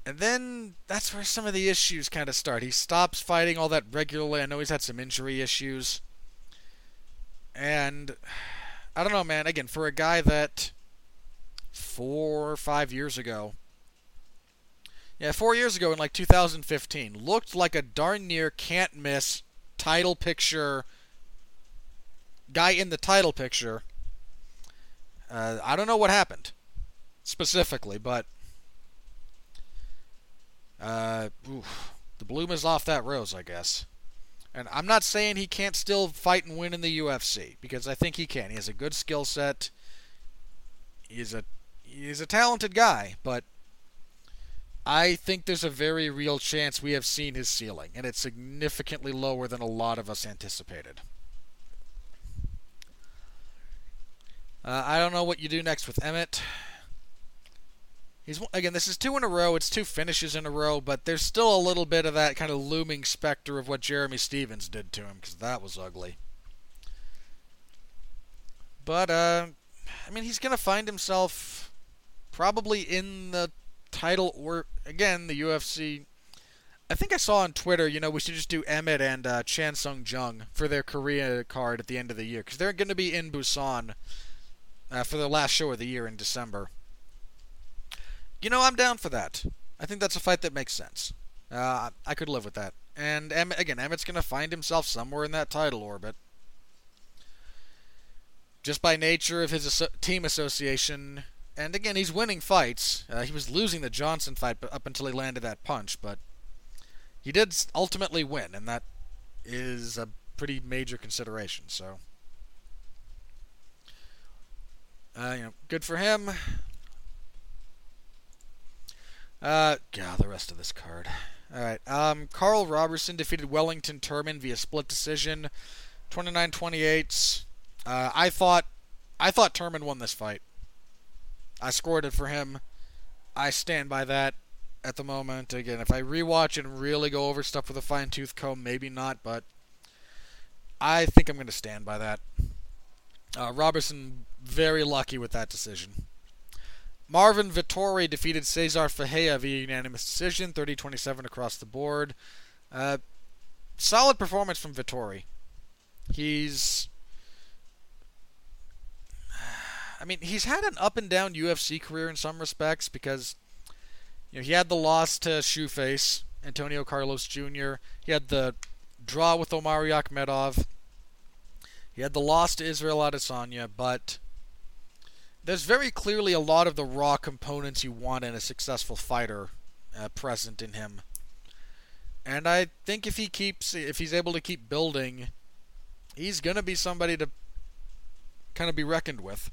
And then that's where some of the issues kind of start. He stops fighting all that regularly. I know he's had some injury issues. And I don't know, man. Again, for a guy that four or five years ago... Yeah, four years ago in like two thousand fifteen, looked like a darn near can't-miss title picture... guy in the title picture. Uh, I don't know what happened specifically, but... Uh, oof, the bloom is off that rose, I guess. And I'm not saying he can't still fight and win in the U F C, because I think he can. He has a good skill set. He's a he's a talented guy, but I think there's a very real chance we have seen his ceiling, and it's significantly lower than a lot of us anticipated. Uh, I don't know what you do next with Emmett. He's, again, this is two in a row. It's two finishes in a row, but there's still a little bit of that kind of looming specter of what Jeremy Stevens did to him, because that was ugly. But, uh, I mean, he's going to find himself probably in the title, or, again, the U F C. I think I saw on Twitter, you know, we should just do Emmett and uh, Chan Sung Jung for their Korea card at the end of the year, because they're going to be in Busan uh, for their last show of the year in December. You know, I'm down for that. I think that's a fight that makes sense. Uh, I could live with that. And, Emmett, again, Emmett's going to find himself somewhere in that title orbit. Just by nature of his aso- team association And again, he's winning fights. Uh, he was losing the Johnson fight up until he landed that punch, but he did ultimately win, and that is a pretty major consideration. So, uh, you know, good for him. Uh, God, the rest of this card. All right. Um, Karl Roberson defeated Wellington Turman via split decision, twenty-nine twenty-eight. Uh, I thought, I thought Turman won this fight. I scored it for him. I stand by that at the moment. Again, if I rewatch and really go over stuff with a fine-tooth comb, maybe not, but I think I'm going to stand by that. Uh, Roberson, very lucky with that decision. Marvin Vettori defeated Cezar Ferreira via unanimous decision, thirty twenty-seven across the board. Uh, solid performance from Vettori. He's... I mean, he's had an up-and-down U F C career in some respects because, you know, he had the loss to Shoeface, Antonio Carlos Junior He had the draw with Omari Akhmedov. He had the loss to Israel Adesanya, but there's very clearly a lot of the raw components you want in a successful fighter uh, present in him. And I think if he keeps, if he's able to keep building, he's going to be somebody to kind of be reckoned with.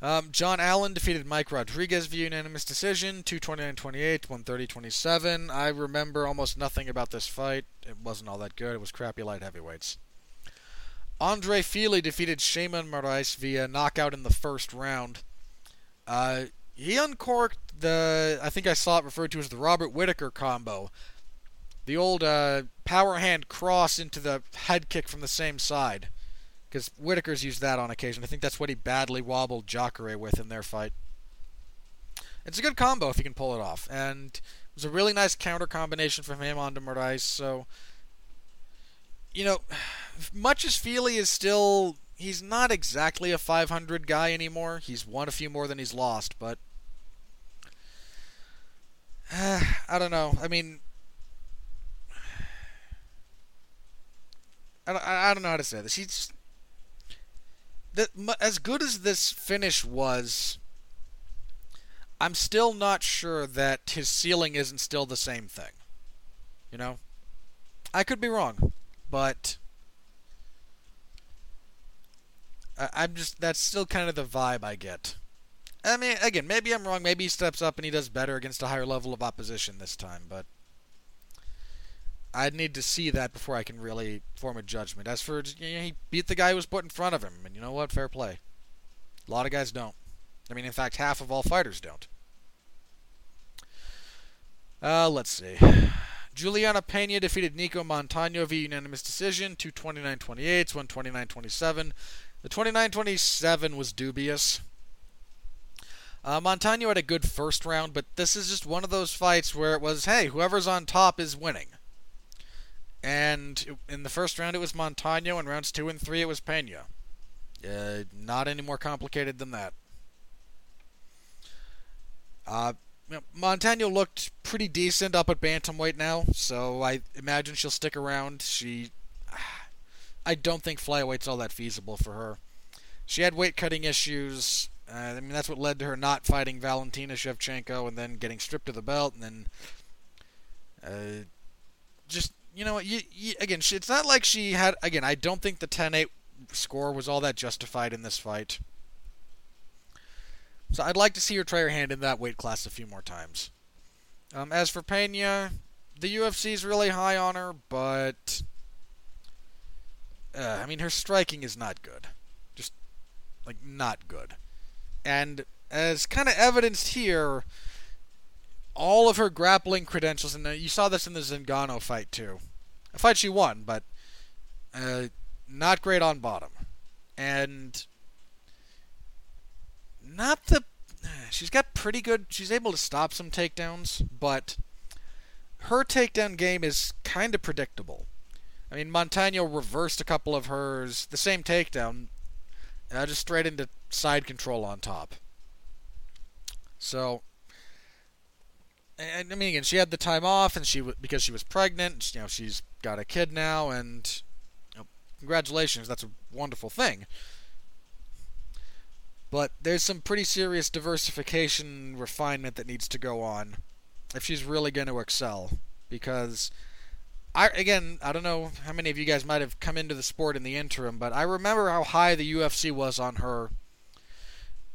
Um, John Allen defeated Mike Rodriguez via unanimous decision, two twenty-nine twenty-eight, one thirty twenty-seven. I remember almost nothing about this fight. It wasn't all that good. It was crappy light heavyweights. Andre Fili defeated Shayman Moraes via knockout in the first round. Uh, he uncorked the, I think I saw it referred to as the Robert Whittaker combo. The old uh, power hand cross into the head kick from the same side. Because Whitaker's used that on occasion. I think that's what he badly wobbled Jacare with in their fight. It's a good combo if you can pull it off. And it was a really nice counter combination from him onto Moraes. So, you know, much as Fili is still... He's not exactly a five hundred guy anymore. He's won a few more than he's lost, but... Uh, I don't know. I mean... I don't, I don't know how to say this. He's... As good as this finish was, I'm still not sure that his ceiling isn't still the same thing. You know? I could be wrong, but I'm just, that's still kind of the vibe I get. I mean, again, maybe I'm wrong. Maybe he steps up and he does better against a higher level of opposition this time, but I'd need to see that before I can really form a judgment. As for, you know, he beat the guy who was put in front of him, and you know what? Fair play. A lot of guys don't. I mean, in fact, half of all fighters don't. Uh, let's see. Juliana Pena defeated Nico Montano via unanimous decision, two twenty-nine twenty-eight, one twenty-nine twenty-seven. The twenty-nine twenty-seven was dubious. Uh, Montano had a good first round, but this is just one of those fights where it was, hey, whoever's on top is winning. And in the first round, it was Montano. In rounds two and three, it was Pena. Uh, not any more complicated than that. Uh, Montano looked pretty decent up at bantamweight now, so I imagine she'll stick around. She, I don't think flyweight's all that feasible for her. She had weight-cutting issues. Uh, I mean, that's what led to her not fighting Valentina Shevchenko and then getting stripped of the belt and then uh, just... You know what, you, you, again, she, it's not like she had... Again, I don't think the ten eight score was all that justified in this fight. So I'd like to see her try her hand in that weight class a few more times. Um, as for Pena, the U F C's really high on her, but... Uh, I mean, her striking is not good. Just, like, not good. And as kind of evidenced here... All of her grappling credentials, and you saw this in the Zingano fight too. A fight she won, but uh, not great on bottom. And not the... She's got pretty good... She's able to stop some takedowns, but her takedown game is kind of predictable. I mean, Montano reversed a couple of hers, the same takedown, uh, just straight into side control on top. So... And I mean, again, she had the time off, and she w- because she was pregnant. You know, she's got a kid now, and you know, congratulations, that's a wonderful thing. But there's some pretty serious diversification refinement that needs to go on if she's really going to excel. Because, I again, I don't know how many of you guys might have come into the sport in the interim, but I remember how high the U F C was on her.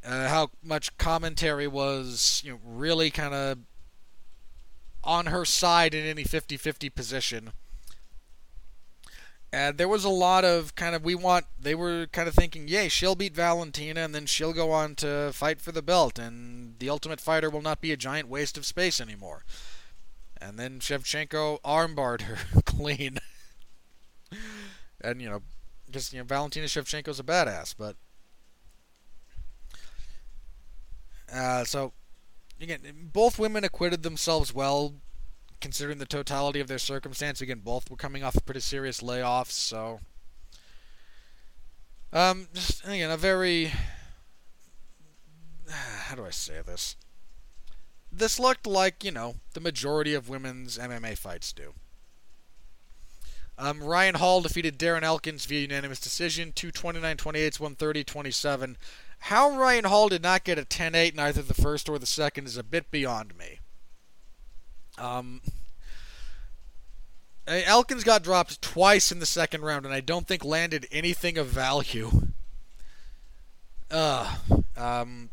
Uh, how much commentary was, you know, really kind of on her side in any fifty-fifty position. And there was a lot of kind of, we want, they were kind of thinking, yay, she'll beat Valentina, and then she'll go on to fight for the belt, and The Ultimate Fighter will not be a giant waste of space anymore. And then Shevchenko armbarred her clean. And, you know, just, you know, Valentina Shevchenko's a badass, but. Uh, so, again, both women acquitted themselves well. Considering the totality of their circumstance, again, both were coming off pretty serious layoffs, so... Um, just, again, a very... How do I say this? This looked like, you know, the majority of women's M M A fights do. Um, Ryan Hall defeated Darren Elkins via unanimous decision, two twenty-nine twenty-eight, one thirty twenty-seven. How Ryan Hall did not get a ten eight in either the first or the second is a bit beyond me. Um, Elkins got dropped twice in the second round, and I don't think landed anything of value. Uh, um,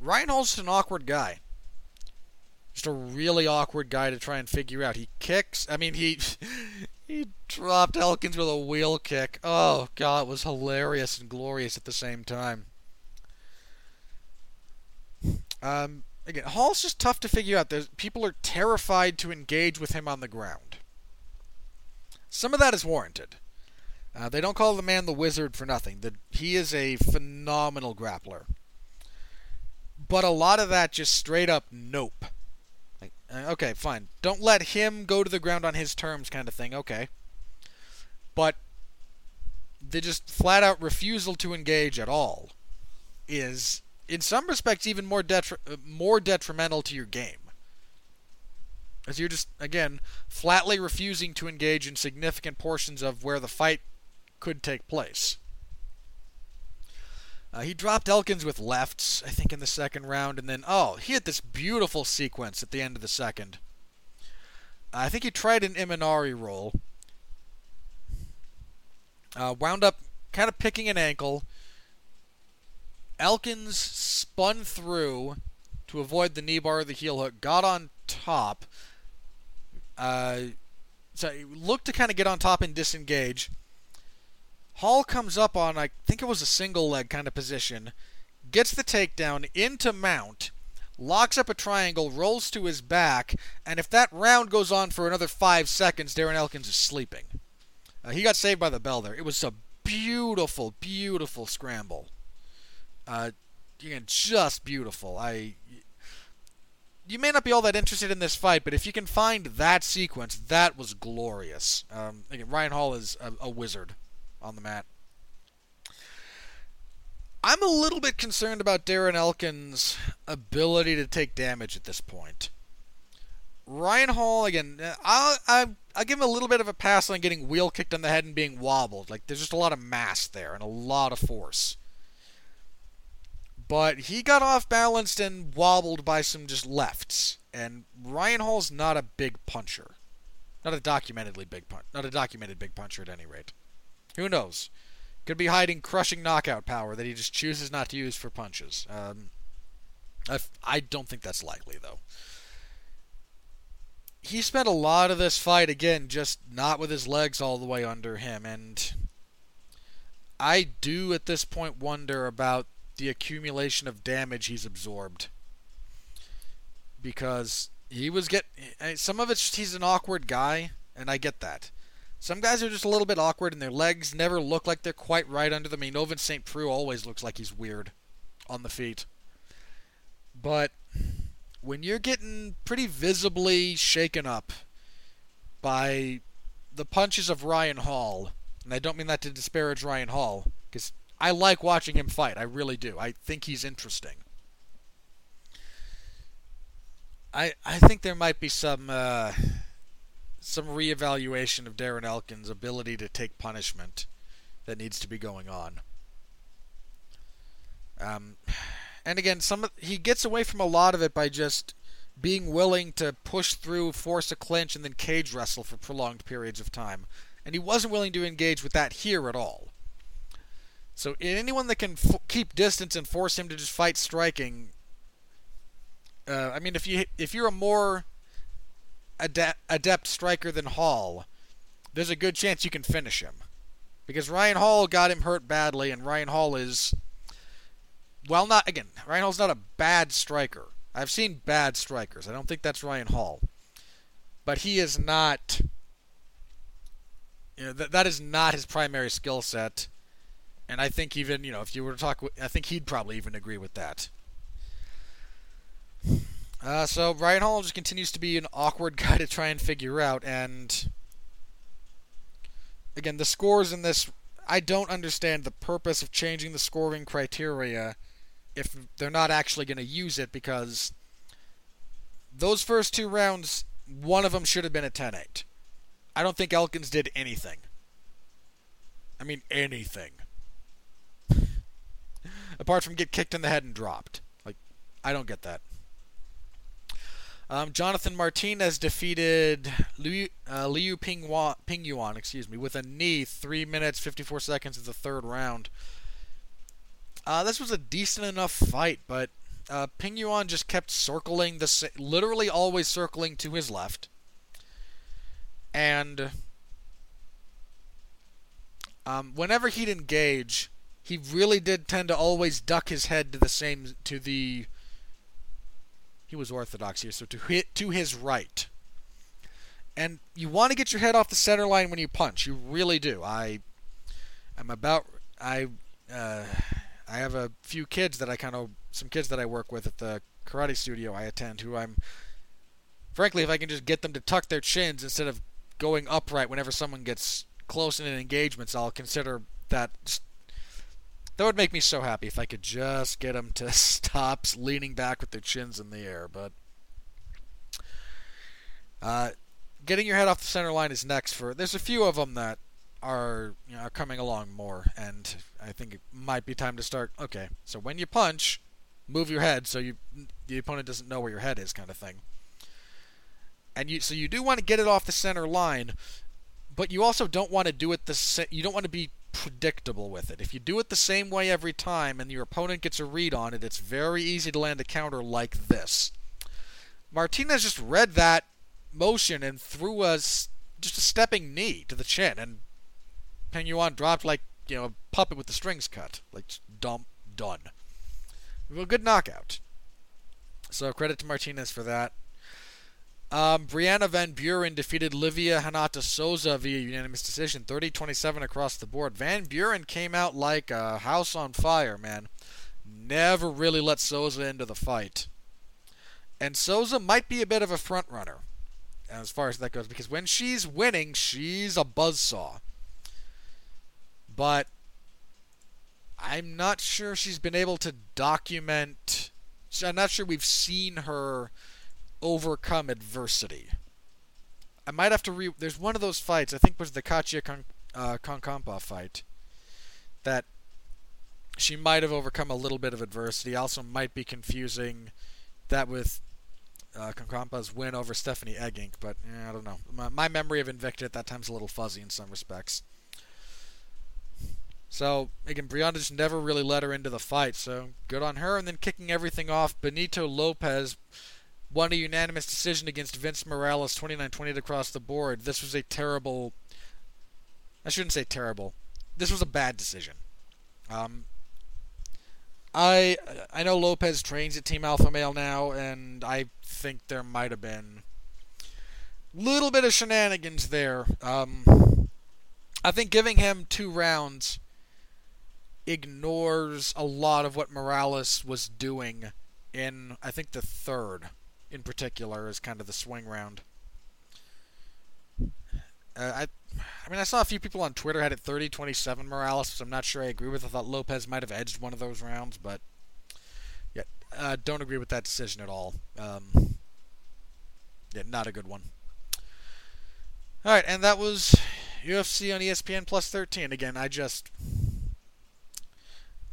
Ryan Hall's just an awkward guy. Just a really awkward guy to try and figure out. He kicks. I mean, he he dropped Elkins with a wheel kick. Oh, God, it was hilarious and glorious at the same time. Um... Again, Hall's just tough to figure out. There's, people are terrified to engage with him on the ground. Some of that is warranted. Uh, they don't call the man the wizard for nothing. The, he is a phenomenal grappler. But a lot of that just straight up nope. Like, uh, okay, fine. Don't let him go to the ground on his terms kind of thing. Okay. But the just flat out refusal to engage at all is... in some respects, even more detri- more detrimental to your game. As you're just, again, flatly refusing to engage in significant portions of where the fight could take place. Uh, he dropped Elkins with lefts, I think, in the second round, and then, oh, he hit this beautiful sequence at the end of the second. Uh, I think he tried an Imanari roll. Uh, wound up kind of picking an ankle. Elkins spun through to avoid the knee bar or the heel hook, got on top, uh, so he looked to kind of get on top and disengage. Hall comes up on, I think it was a single leg kind of position, gets the takedown into mount, locks up a triangle, rolls to his back, and if that round goes on for another five seconds, Darren Elkins is sleeping. Uh, he got saved by the bell there. It was a beautiful, beautiful scramble. Uh, again, just beautiful. I, you may not be all that interested in this fight, but if you can find that sequence, that was glorious. Um, again, Ryan Hall is a, a wizard on the mat. I'm a little bit concerned about Darren Elkins' ability to take damage at this point. Ryan Hall, again, I'll, I'll, I'll give him a little bit of a pass on getting wheel kicked on the head and being wobbled. Like, there's just a lot of mass there and a lot of force. But he got off-balanced and wobbled by some just lefts. And Ryan Hall's not a big puncher. Not a documentedly big punch. Not a documented big puncher at any rate. Who knows? Could be hiding crushing knockout power that he just chooses not to use for punches. Um, I, I don't think that's likely, though. He spent a lot of this fight, again, just not with his legs all the way under him. And I do at this point wonder about the accumulation of damage he's absorbed, because he was get some of it's just, he's an awkward guy, and I get that. Some guys are just a little bit awkward, and their legs never look like they're quite right under them. I mean, Novan Saint Preux always looks like he's weird on the feet. But when you're getting pretty visibly shaken up by the punches of Ryan Hall, and I don't mean that to disparage Ryan Hall, because I like watching him fight. I really do. I think he's interesting. I I think there might be some uh, some reevaluation of Darren Elkins' ability to take punishment that needs to be going on. Um, and again, some of, he gets away from a lot of it by just being willing to push through, force a clinch, and then cage wrestle for prolonged periods of time. And he wasn't willing to engage with that here at all. So anyone that can f- keep distance and force him to just fight striking, uh, I mean, if you if you're a more adept, adept striker than Hall, there's a good chance you can finish him. Because Ryan Hall got him hurt badly, and Ryan Hall is, well, not, again, Ryan Hall's not a bad striker. I've seen bad strikers. I don't think that's Ryan Hall. But he is not, you know, th- that is not his primary skill set. And I think even, you know, if you were to talk, I think he'd probably even agree with that. Uh, so Ryan Hall just continues to be an awkward guy to try and figure out. And again, the scores in this, I don't understand the purpose of changing the scoring criteria if they're not actually going to use it, because those first two rounds, one of them should have been a ten eight. I don't think Elkins did anything. I mean, anything. Apart from get kicked in the head and dropped. Like, I don't get that. Um, Jonathan Martinez defeated Liu, uh, Liu Pingyuan, Pingyuan, excuse me, with a knee, three minutes, fifty-four seconds of the third round. Uh, this was a decent enough fight, but uh, Pingyuan just kept circling, the literally always circling to his left. And um, whenever he'd engage, he really did tend to always duck his head to the same, to the, he was orthodox here, so to hit to his right. And you want to get your head off the center line when you punch. You really do. I, I'm about, I, uh, I have a few kids that I kind of, some kids that I work with at the karate studio I attend who I'm, frankly, if I can just get them to tuck their chins instead of going upright whenever someone gets close in an engagement, so I'll consider that just, that would make me so happy if I could just get them to stop leaning back with their chins in the air. But uh, getting your head off the center line is next for. There's a few of them that are, you know, are coming along more, and I think it might be time to start. Okay, so when you punch, move your head so you the opponent doesn't know where your head is, kind of thing. And you so you do want to get it off the center line, but you also don't want to do it the you don't want to be predictable with it. If you do it the same way every time and your opponent gets a read on it, it's very easy to land a counter like this. Martinez just read that motion and threw a, just a stepping knee to the chin, and Pingyuan dropped like, you know, a puppet with the strings cut. Like, dump, done. Well, good knockout. So credit to Martinez for that. Um, Brianna Van Buren defeated Livia Hanata Souza via unanimous decision, thirty twenty-seven across the board. Van Buren came out like a house on fire, man. Never really let Souza into the fight. And Souza might be a bit of a front runner as far as that goes, because when she's winning, she's a buzzsaw. But I'm not sure she's been able to document. I'm not sure we've seen her overcome adversity. I might have to re... There's one of those fights, I think was the Katia Kon- uh, Konkampa fight, that she might have overcome a little bit of adversity. Also might be confusing that with uh, Konkampa's win over Stephanie Egink, but eh, I don't know. My, my memory of Invicta at that time is a little fuzzy in some respects. So, again, Brianna just never really let her into the fight, so good on her. And then kicking everything off, Benito Lopez won a unanimous decision against Vince Morales, twenty-nine twenty across the board. This was a terrible... I shouldn't say terrible. This was a bad decision. Um, I I know Lopez trains at Team Alpha Male now, and I think there might have been a little bit of shenanigans there. Um, I think giving him two rounds ignores a lot of what Morales was doing in, I think, the third in particular, is kind of the swing round. Uh, I I mean, I saw a few people on Twitter had it thirty twenty-seven Morales, so I'm not sure I agree with it. I thought Lopez might have edged one of those rounds, but yeah, uh, don't agree with that decision at all. Um, yeah, not a good one. All right, and that was U F C on E S P N Plus thirteen. Again, I just...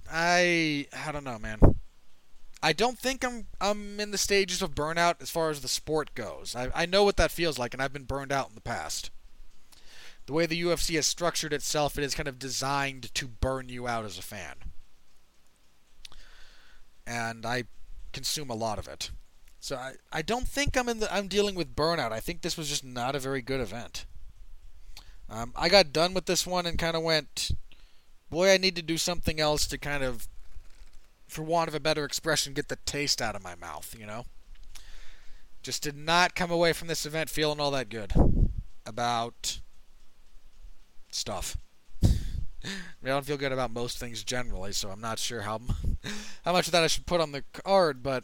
I I don't know, man. I don't think I'm I'm in the stages of burnout as far as the sport goes. I, I know what that feels like, and I've been burned out in the past. The way the U F C has structured itself, it is kind of designed to burn you out as a fan. And I consume a lot of it. So I, I don't think I'm in the I'm dealing with burnout. I think this was just not a very good event. Um, I got done with this one and kind of went, boy, I need to do something else to kind of, for want of a better expression, get the taste out of my mouth, you know? Just did not come away from this event feeling all that good about stuff. I don't feel good about most things generally, so I'm not sure how how much of that I should put on the card, but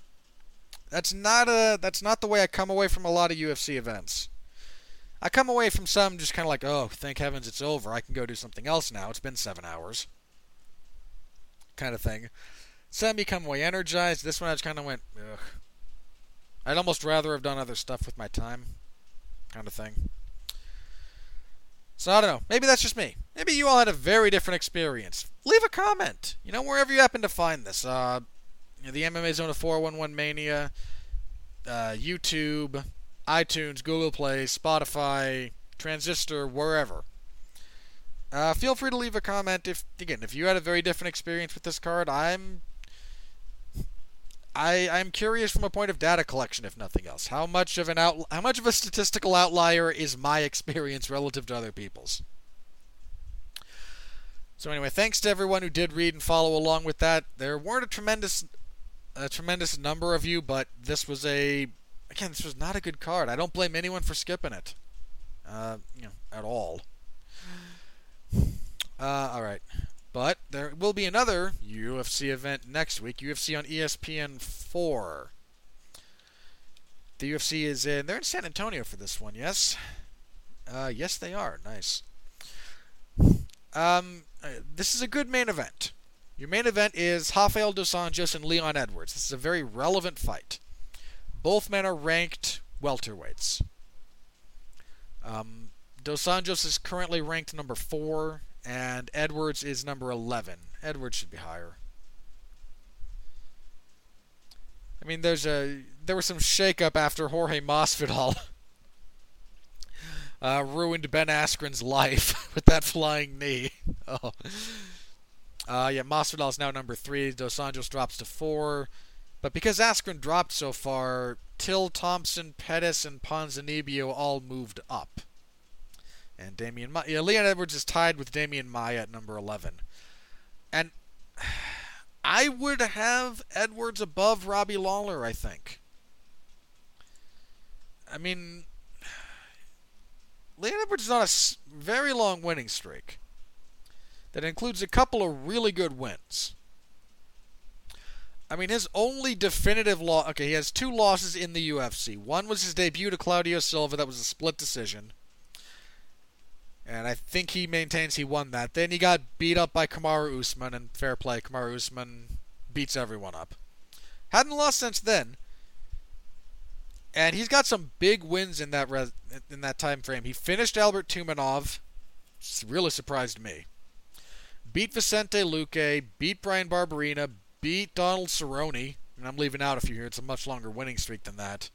that's not a that's not the way I come away from a lot of U F C events. I come away from some just kind of like, oh, thank heavens it's over. I can go do something else now. It's been seven hours. Kind of thing. Some you come away energized. This one I just kind of went, ugh. I'd almost rather have done other stuff with my time. Kind of thing. So I don't know. Maybe that's just me. Maybe you all had a very different experience. Leave a comment. You know, wherever you happen to find this. Uh, you know, the M M A Zone of four one one Mania. Uh, YouTube. iTunes, Google Play, Spotify, Transistor, wherever. Uh, feel free to leave a comment if, again, if you had a very different experience with this card. I'm, I, I'm curious from a point of data collection, if nothing else. How much of an out, how much of a statistical outlier is my experience relative to other people's? So anyway, thanks to everyone who did read and follow along with that. There weren't a tremendous, a tremendous number of you, but this was a. Again, this was not a good card. I don't blame anyone for skipping it. Uh, you know, at all. Uh, alright. But there will be another U F C event next week. U F C on E S P N four. The U F C is in... They're in San Antonio for this one, yes? Uh, yes, they are. Nice. Um, this is a good main event. Your main event is Rafael Dos Anjos and Leon Edwards. This is a very relevant fight. Both men are ranked welterweights. Um, Dos Anjos is currently ranked number four, and Edwards is number eleven. Edwards should be higher. I mean, there's a there was some shakeup after Jorge Masvidal uh, ruined Ben Askren's life with that flying knee. Oh, uh, yeah, Masvidal is now number three. Dos Anjos drops to four. But because Askren dropped so far, Till, Thompson, Pettis, and Ponzinibbio all moved up. And Damian Ma- yeah, Leon Edwards is tied with Damian Maia at number eleven. And I would have Edwards above Robbie Lawler, I think. I mean, Leon Edwards is on a very long winning streak that includes a couple of really good wins. I mean, his only definitive loss... Okay, he has two losses in the U F C. One was his debut to Claudio Silva. That was a split decision. And I think he maintains he won that. Then he got beat up by Kamaru Usman. And fair play, Kamaru Usman beats everyone up. Hadn't lost since then. And he's got some big wins in that res- in that time frame. He finished Albert Tumanov. Really surprised me. Beat Vicente Luque. Beat Brian Barberina. Beat Donald Cerrone, and I'm leaving out a few here. It's a much longer winning streak than that.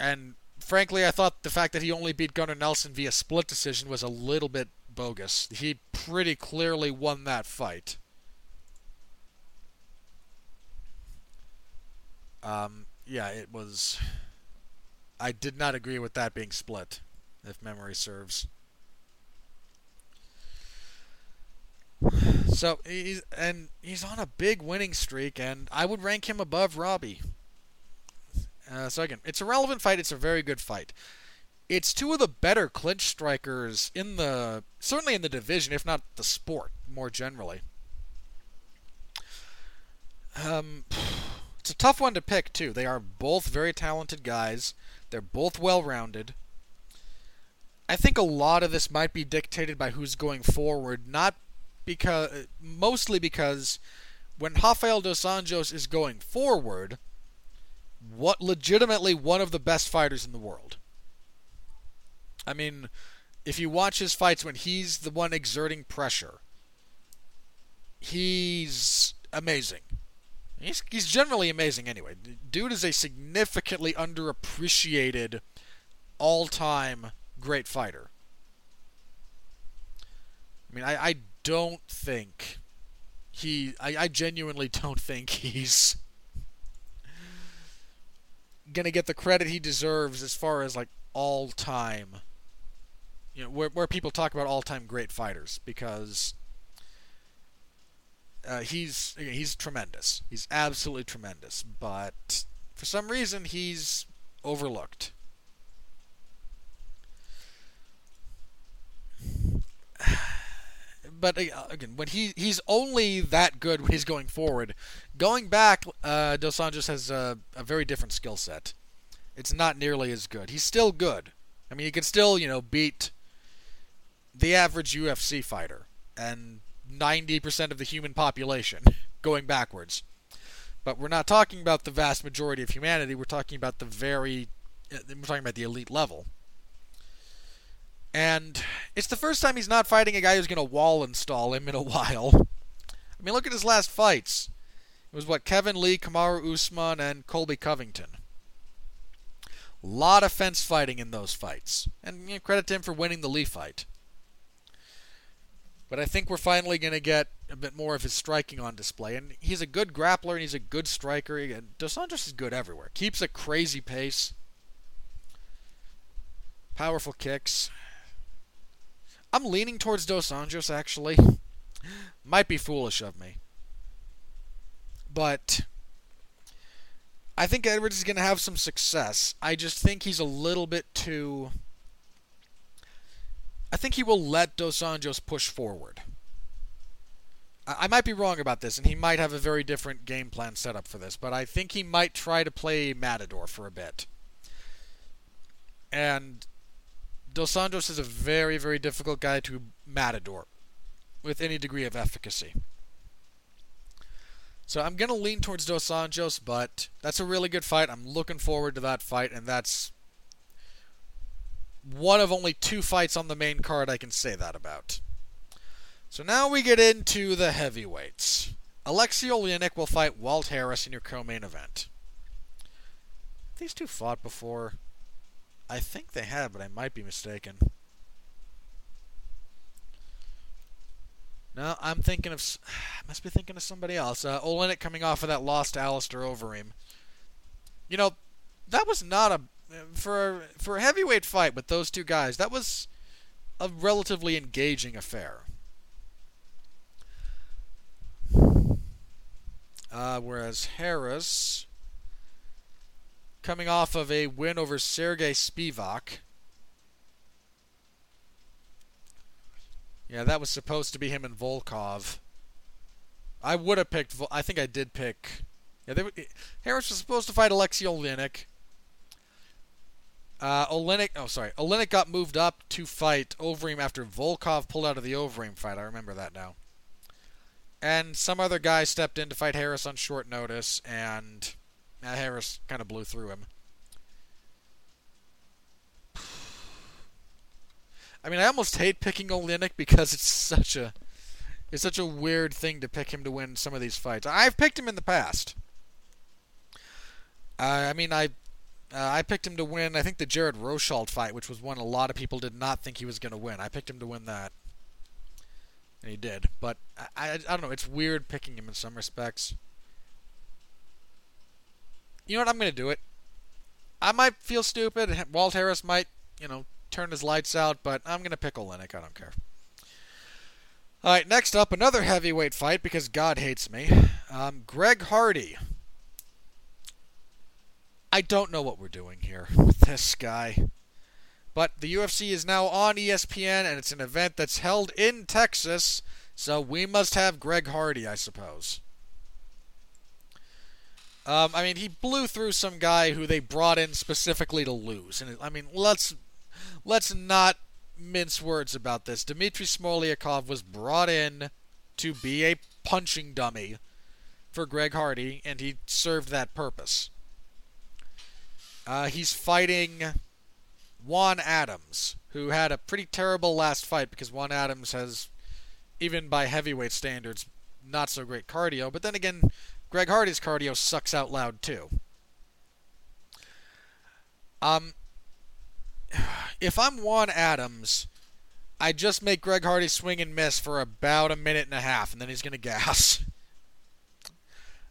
And frankly, I thought the fact that he only beat Gunnar Nelson via split decision was a little bit bogus. He pretty clearly won that fight. Um, yeah, it was... I did not agree with that being split, if memory serves. So, he's, and he's on a big winning streak, and I would rank him above Robbie. Uh, so, again, it's a relevant fight. It's a very good fight. It's two of the better clinch strikers in the, certainly in the division, if not the sport, more generally. Um, it's a tough one to pick, too. They are both very talented guys. They're both well-rounded. I think a lot of this might be dictated by who's going forward, not Because mostly because when Rafael Dos Anjos is going forward, what legitimately one of the best fighters in the world. I mean, if you watch his fights when he's the one exerting pressure, he's amazing. He's, he's generally amazing anyway. Dude is a significantly underappreciated all-time great fighter. I mean, I, I don't think he... I, I genuinely don't think he's going to get the credit he deserves as far as, like, all-time... You know, where, where people talk about all-time great fighters, because... Uh, he's he's tremendous. He's absolutely tremendous. But for some reason, he's overlooked. But uh, again, when he he's only that good when he's going forward. Going back, uh, Dos Anjos has a, a very different skill set. It's not nearly as good. He's still good. I mean, he can still, you know, beat the average U F C fighter and ninety percent of the human population going backwards. But we're not talking about the vast majority of humanity. We're talking about the very... We're talking about the elite level. And it's the first time he's not fighting a guy who's going to wall install him in a while. I mean, look at his last fights. It was, what, Kevin Lee, Kamaru Usman, and Colby Covington. A lot of fence fighting in those fights. And you know, credit to him for winning the Lee fight. But I think we're finally going to get a bit more of his striking on display. And he's a good grappler, and he's a good striker. And Dos Anjos is good everywhere. Keeps a crazy pace. Powerful kicks. I'm leaning towards Dos Anjos, actually. Might be foolish of me. But I think Edwards is going to have some success. I just think he's a little bit too... I think he will let Dos Anjos push forward. I might be wrong about this, and he might have a very different game plan set up for this, but I think he might try to play Matador for a bit. And Dos Anjos is a very, very difficult guy to Matador with any degree of efficacy. So I'm going to lean towards Dos Anjos, but that's a really good fight. I'm looking forward to that fight, and that's... one of only two fights on the main card I can say that about. So now we get into the heavyweights. Alexei Oleinik will fight Walt Harris in your co-main event. These two fought before. I think they had, but I might be mistaken. No, I'm thinking of... I must be thinking of somebody else. Uh, Oleinik coming off of that loss to Alistair Overeem. You know, that was not a... For for a heavyweight fight with those two guys, that was a relatively engaging affair. Uh, whereas Harris, coming off of a win over Sergey Spivak. Yeah, that was supposed to be him and Volkov. I would have picked... Vol- I think I did pick... Yeah, they were, Harris was supposed to fight Alexei Oleinik. Uh, Oleinik, oh sorry, Oleinik got moved up to fight Overeem after Volkov pulled out of the Overeem fight. I remember that now. And some other guy stepped in to fight Harris on short notice, and uh, Harris kind of blew through him. I mean, I almost hate picking Oleinik because it's such a, it's such a weird thing to pick him to win some of these fights. I've picked him in the past. Uh, I mean, I. Uh, I picked him to win, I think, the Jared Rochald fight, which was one a lot of people did not think he was going to win. I picked him to win that, and he did. But, I, I, I don't know, it's weird picking him in some respects. You know what, I'm going to do it. I might feel stupid, Walt Harris might, you know, turn his lights out, but I'm going to pick Oleinik, I don't care. Alright, next up, another heavyweight fight, because God hates me. Um, Greg Hardy. I don't know what we're doing here with this guy. But the U F C is now on E S P N, and it's an event that's held in Texas, so we must have Greg Hardy, I suppose. Um, I mean, he blew through some guy who they brought in specifically to lose. And I mean, let's let's not mince words about this. Dmitry Smoliakov was brought in to be a punching dummy for Greg Hardy, and he served that purpose. Uh, he's fighting Juan Adams, who had a pretty terrible last fight because Juan Adams has, even by heavyweight standards, not so great cardio. But then again, Greg Hardy's cardio sucks out loud too. Um, if I'm Juan Adams, I just make Greg Hardy swing and miss for about a minute and a half, and then he's going to gas.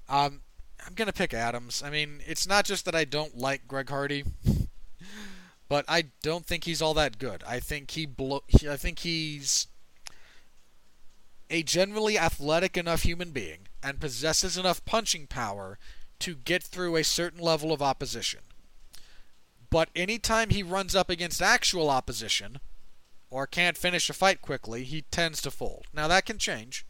Um, I'm going to pick Adams. I mean, it's not just that I don't like Greg Hardy, but I don't think he's all that good. I think he blo- I think he's a generally athletic enough human being and possesses enough punching power to get through a certain level of opposition. But anytime he runs up against actual opposition or can't finish a fight quickly, he tends to fold. Now, that can change.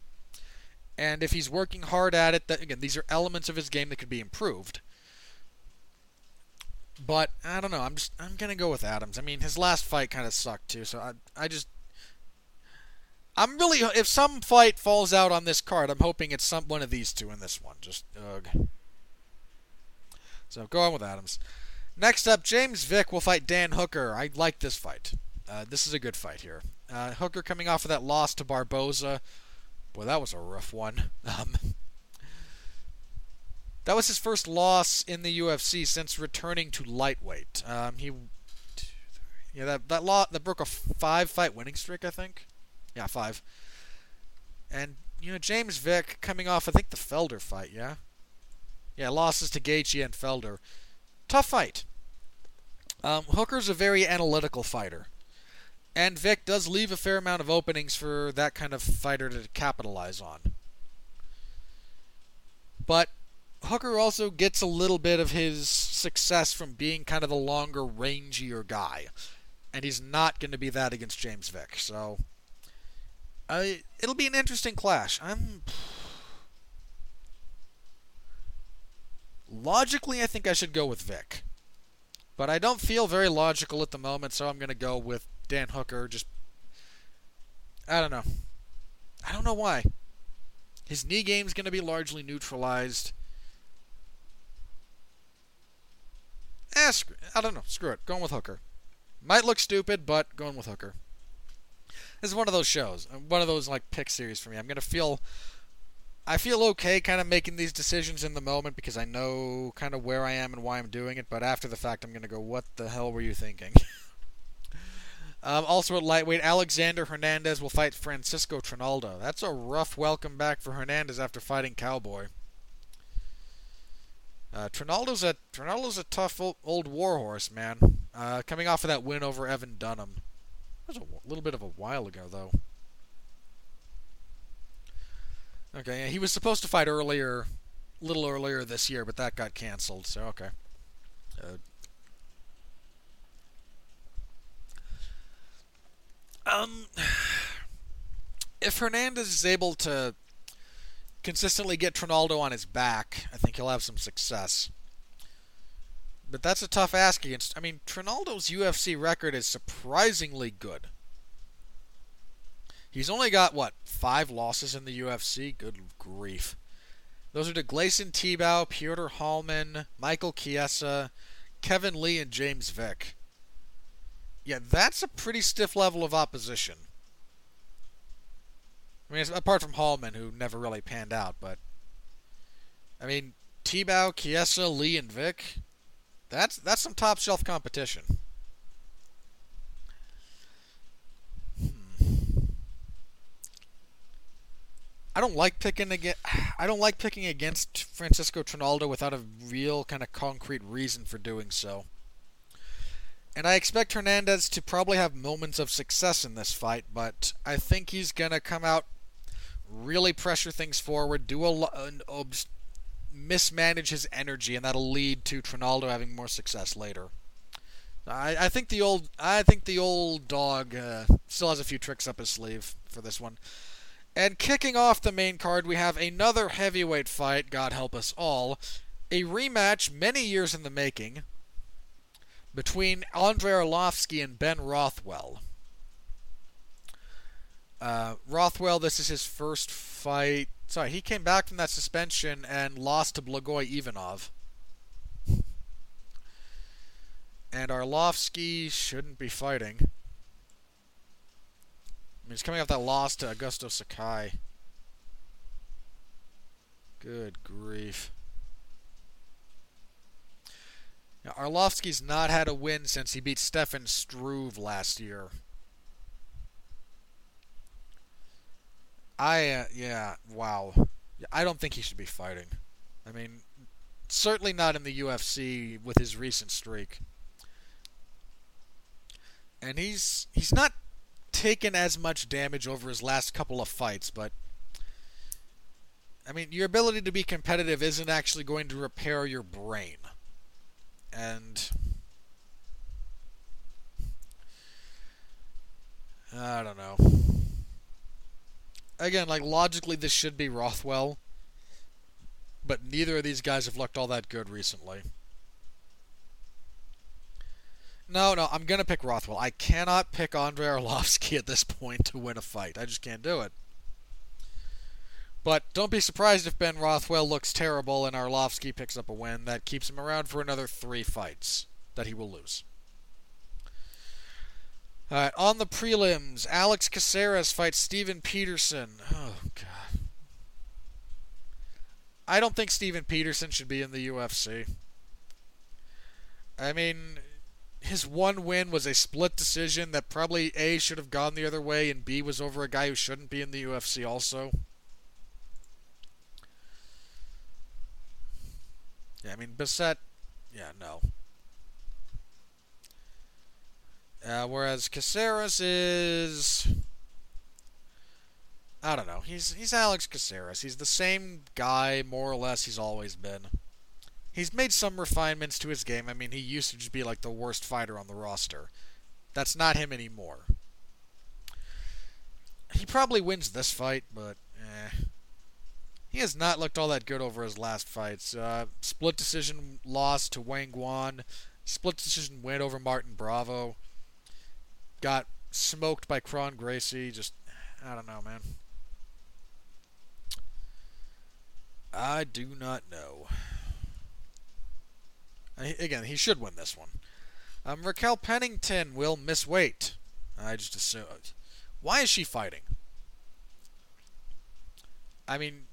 And if he's working hard at it, that, again, these are elements of his game that could be improved. But I don't know. I'm just I'm gonna go with Adams. I mean, his last fight kind of sucked too. So I I just I'm really if some fight falls out on this card, I'm hoping it's some one of these two in this one. Just ugh. So go on with Adams. Next up, James Vick will fight Dan Hooker. I like this fight. Uh, this is a good fight here. Uh, Hooker coming off of that loss to Barboza. Boy, that was a rough one. Um, that was his first loss in the U F C since returning to lightweight. Um, he, yeah, that that lot that broke a five-fight winning streak, I think. Yeah, five. And you know, James Vick coming off, I think, the Felder fight. Yeah, yeah, losses to Gaethje and Felder. Tough fight. Um, Hooker's a very analytical fighter. And Vic does leave a fair amount of openings for that kind of fighter to capitalize on. But Hooker also gets a little bit of his success from being kind of a longer, rangier guy. And he's not going to be that against James Vick. So uh, it'll be an interesting clash. I'm... Logically, I think I should go with Vic. But I don't feel very logical at the moment, so I'm going to go with Dan Hooker. Just, I don't know. I don't know why. His knee game's going to be largely neutralized. Eh, screw, I don't know. Screw it. Going with Hooker. Might look stupid, but going with Hooker. This is one of those shows. One of those, like, pick series for me. I'm going to feel... I feel okay kind of making these decisions in the moment because I know kind of where I am and why I'm doing it, but after the fact I'm going to go, what the hell were you thinking? Um, also at lightweight, Alexander Hernandez will fight Francisco Trinaldo. That's a rough welcome back for Hernandez after fighting Cowboy. Uh, Trinaldo's, a, Trinaldo's a tough old, old warhorse, man. Uh, coming off of that win over Evan Dunham. That was a little bit of a while ago, though. Okay, yeah, he was supposed to fight earlier, a little earlier this year, but that got canceled, so okay. Uh, um, if Hernandez is able to consistently get Trinaldo on his back, I think he'll have some success. But that's a tough ask against... I mean, Trinaldo's U F C record is surprisingly good. He's only got, what, five losses in the U F C? Good grief. Those are to Gleison Tibau, Piotr Hallman, Michael Chiesa, Kevin Lee, and James Vick. Yeah, that's a pretty stiff level of opposition. I mean, apart from Hallman, who never really panned out, but... I mean, Tibau, Chiesa, Lee, and Vick? That's, that's some top-shelf competition. I don't like picking against, I don't like picking against Francisco Trinaldo without a real kind of concrete reason for doing so. And I expect Hernandez to probably have moments of success in this fight, but I think he's going to come out, really pressure things forward, do a uh, mismanage his energy, and that'll lead to Trinaldo having more success later. I, I think the old I think the old dog uh, still has a few tricks up his sleeve for this one. And kicking off the main card, we have another heavyweight fight, God help us all, a rematch many years in the making between Andrei Arlovsky and Ben Rothwell. Uh, Rothwell, this is his first fight. Sorry, he came back from that suspension and lost to Blagoy Ivanov. And Arlovsky shouldn't be fighting. He's coming off that loss to Augusto Sakai. Good grief. Now, Arlovsky's not had a win since he beat Stefan Struve last year. I, uh, yeah, wow. I don't think he should be fighting. I mean, certainly not in the U F C with his recent streak. And he's he's not taken as much damage over his last couple of fights, but I mean, your ability to be competitive isn't actually going to repair your brain. And I don't know. Again, like, logically this should be Rothwell, but neither of these guys have looked all that good recently. No, no, I'm going to pick Rothwell. I cannot pick Andrei Arlovsky at this point to win a fight. I just can't do it. But don't be surprised if Ben Rothwell looks terrible and Arlovsky picks up a win. That keeps him around for another three fights that he will lose. All right, on the prelims, Alex Caceres fights Steven Peterson. Oh, God. I don't think Steven Peterson should be in the U F C. I mean, his one win was a split decision that probably A, should have gone the other way, and B, was over a guy who shouldn't be in the U F C also. Yeah, I mean, Bissett, yeah, no. Uh, whereas Caceres is, I don't know. He's he's Alex Caceres. He's the same guy, more or less, he's always been. He's made some refinements to his game. I mean, he used to just be like the worst fighter on the roster. That's not him anymore. He probably wins this fight, but eh. He has not looked all that good over his last fights. Uh, split decision loss to Wang Guan. Split decision win over Martin Bravo. Got smoked by Kron Gracie. Just, I don't know, man. I do not know. I, again, he should win this one. Um, Raquel Pennington will miss weight. I just assume. Why is she fighting? I mean,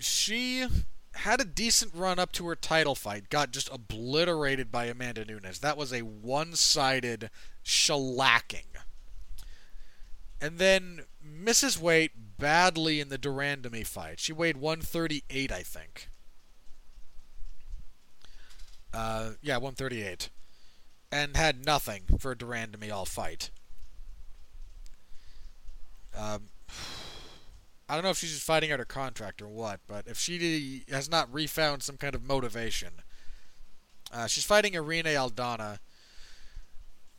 she had a decent run up to her title fight. Got just obliterated by Amanda Nunes. That was a one-sided shellacking. And then misses weight badly in the De Randamie fight. She weighed one thirty-eight, I think. Uh, yeah, one thirty-eight. And had nothing for a De Randamie all fight. Um... I don't know if she's just fighting out her contract or what, but if she has not refound some kind of motivation. Uh, she's fighting Irene Aldana.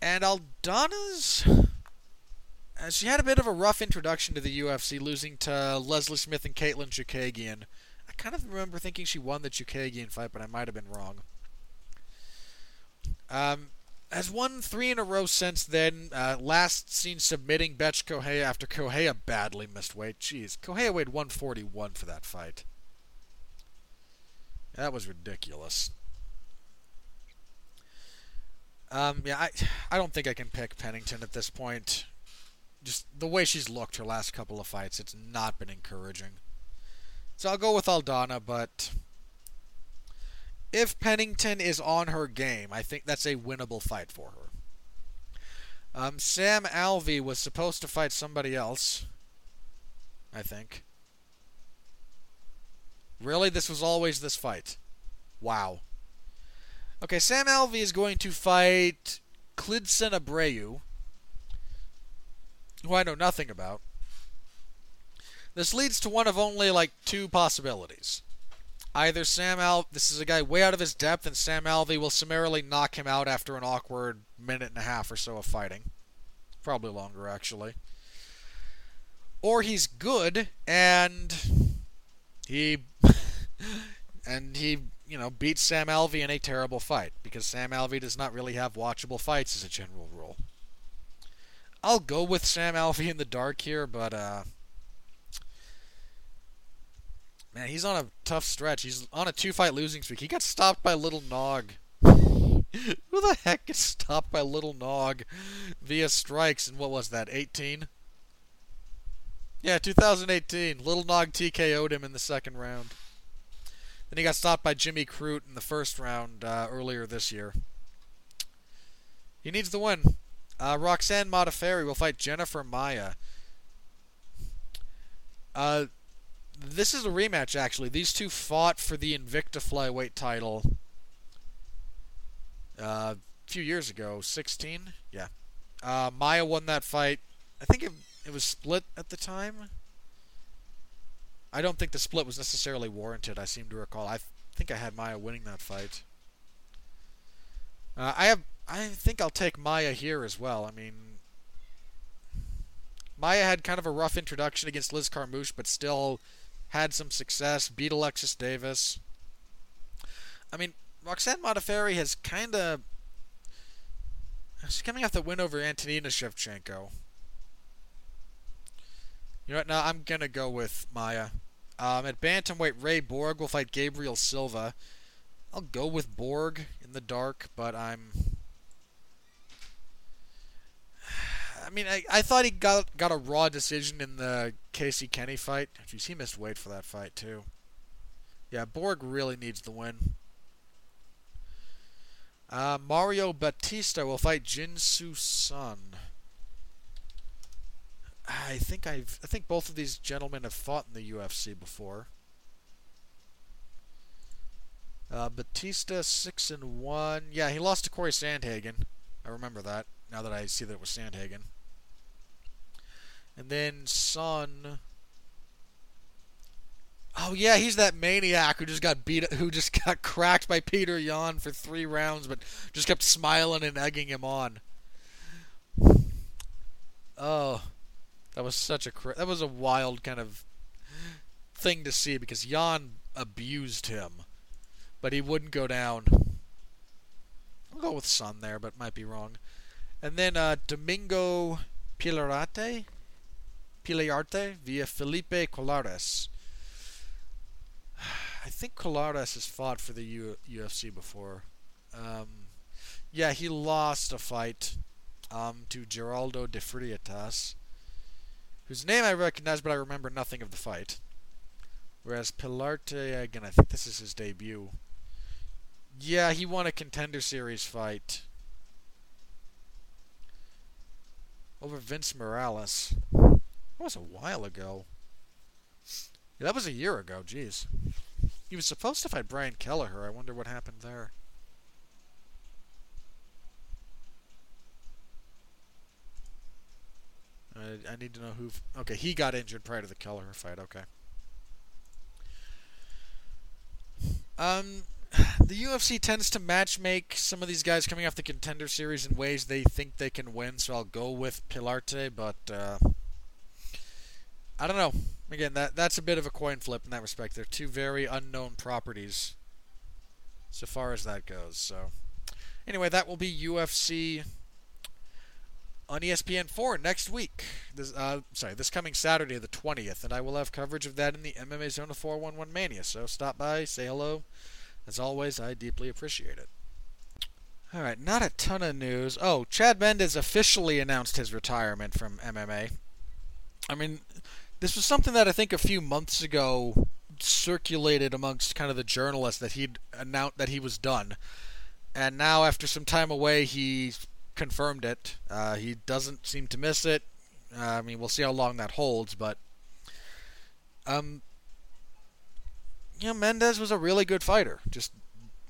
And Aldana's, Uh, she had a bit of a rough introduction to the U F C, losing to Leslie Smith and Caitlin Chukagian. I kind of remember thinking she won the Chukagian fight, but I might have been wrong. Um, has won three in a row since then. Uh, last seen submitting Betch Kohea after Kohea badly missed weight. Jeez, Kohea weighed one forty-one for that fight. That was ridiculous. Um, yeah, I, I don't think I can pick Pennington at this point. Just the way she's looked her last couple of fights, it's not been encouraging. So I'll go with Aldana, but if Pennington is on her game, I think that's a winnable fight for her. Um, Sam Alvey was supposed to fight somebody else, I think. Really? This was always this fight? Wow. Okay, Sam Alvey is going to fight Klidson Abreu, who I know nothing about. This leads to one of only, like, two possibilities. Either Sam Al... This is a guy way out of his depth, and Sam Alvey will summarily knock him out after an awkward minute and a half or so of fighting. Probably longer, actually. Or he's good, and he... and he, you know, beats Sam Alvey in a terrible fight, because Sam Alvey does not really have watchable fights as a general rule. I'll go with Sam Alvey in the dark here, but, uh... man, he's on a tough stretch. He's on a two-fight losing streak. He got stopped by Little Nog. Who the heck gets stopped by Little Nog via strikes in, what was that, eighteen? Yeah, two thousand eighteen. Little Nog T K O'd him in the second round. Then he got stopped by Jimmy Crute in the first round uh, earlier this year. He needs the win. Uh, Roxanne Modafferi will fight Jennifer Maia. Uh, this is a rematch, actually. These two fought for the Invicta flyweight title uh, a few years ago. sixteen? Yeah. Uh, Maia won that fight. I think it, it was split at the time. I don't think the split was necessarily warranted, I seem to recall. I th- think I had Maia winning that fight. Uh, I have... I think I'll take Maia here as well. I mean, Maia had kind of a rough introduction against Liz Carmouche, but still had some success, beat Alexis Davis. I mean, Roxanne Modafferi has kind of... She's coming off the win over Antonina Shevchenko. You know what, no, I'm going to go with Maia. Um, at bantamweight, Ray Borg will fight Gabriel Silva. I'll go with Borg in the dark, but I'm... I mean, I, I thought he got got a raw decision in the Casey Kenny fight. Jeez, he missed weight for that fight, too. Yeah, Borg really needs the win. Uh, Mario Batista will fight Jinsu Sun. I think I've I think both of these gentlemen have fought in the U F C before. Uh, Batista, six and one. Yeah, he lost to Corey Sandhagen. I remember that, now that I see that it was Sandhagen. And then Son. Oh yeah, he's that maniac who just got beat, who just got cracked by Peter Yan for three rounds, but just kept smiling and egging him on. Oh, that was such a that was a wild kind of thing to see because Yan abused him, but he wouldn't go down. I'll go with Son there, but might be wrong. And then uh, Domingo Pilarte, Pilarte via Felipe Colares. I think Colares has fought for the U- UFC before. Um, yeah, he lost a fight um, to Geraldo de Freitas, whose name I recognize, but I remember nothing of the fight. Whereas Pilarte, again, I think this is his debut. Yeah, he won a Contender Series fight over Vince Morales. That was a while ago. Yeah, that was a year ago, jeez. He was supposed to fight Brian Kelleher. I wonder what happened there. I, I need to know who... Okay, he got injured prior to the Kelleher fight. Okay. Um... The U F C tends to matchmake some of these guys coming off the Contender Series in ways they think they can win, so I'll go with Pilarte, but uh, I don't know. Again, that that's a bit of a coin flip in that respect. They're two very unknown properties so far as that goes. So, anyway, that will be U F C on E S P N four next week. This, uh, sorry, this coming Saturday, the twentieth, and I will have coverage of that in the M M A Zone of four one one Mania. So stop by, say hello. As always, I deeply appreciate it. All right, not a ton of news. Oh, Chad Mendes officially announced his retirement from M M A. I mean, this was something that I think a few months ago circulated amongst kind of the journalists that he'd announced that he was done. And now, after some time away, he confirmed it. Uh, he doesn't seem to miss it. Uh, I mean, we'll see how long that holds, but... um. You know, Mendes was a really good fighter. Just,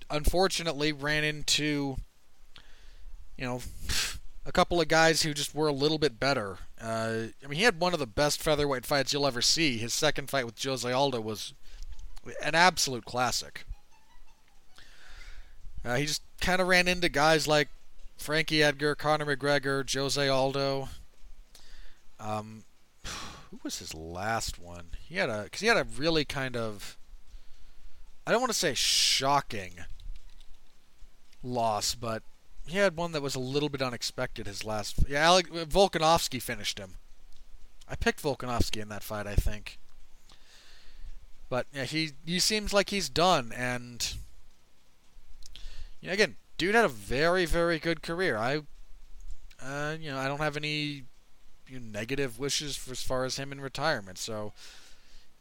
unfortunately, ran into, you know, a couple of guys who just were a little bit better. Uh, I mean, he had one of the best featherweight fights you'll ever see. His second fight with Jose Aldo was an absolute classic. Uh, he just kind of ran into guys like Frankie Edgar, Conor McGregor, Jose Aldo. Um, who was his last one? He had a, because he had a really kind of... I don't want to say shocking loss, but he had one that was a little bit unexpected his last... Yeah, Alec, Volkanovski finished him. I picked Volkanovski in that fight, I think. But yeah, he, he seems like he's done, and... You know, again, dude had a very, very good career. I, uh, you know, I don't have any you know, negative wishes for, as far as him in retirement, so...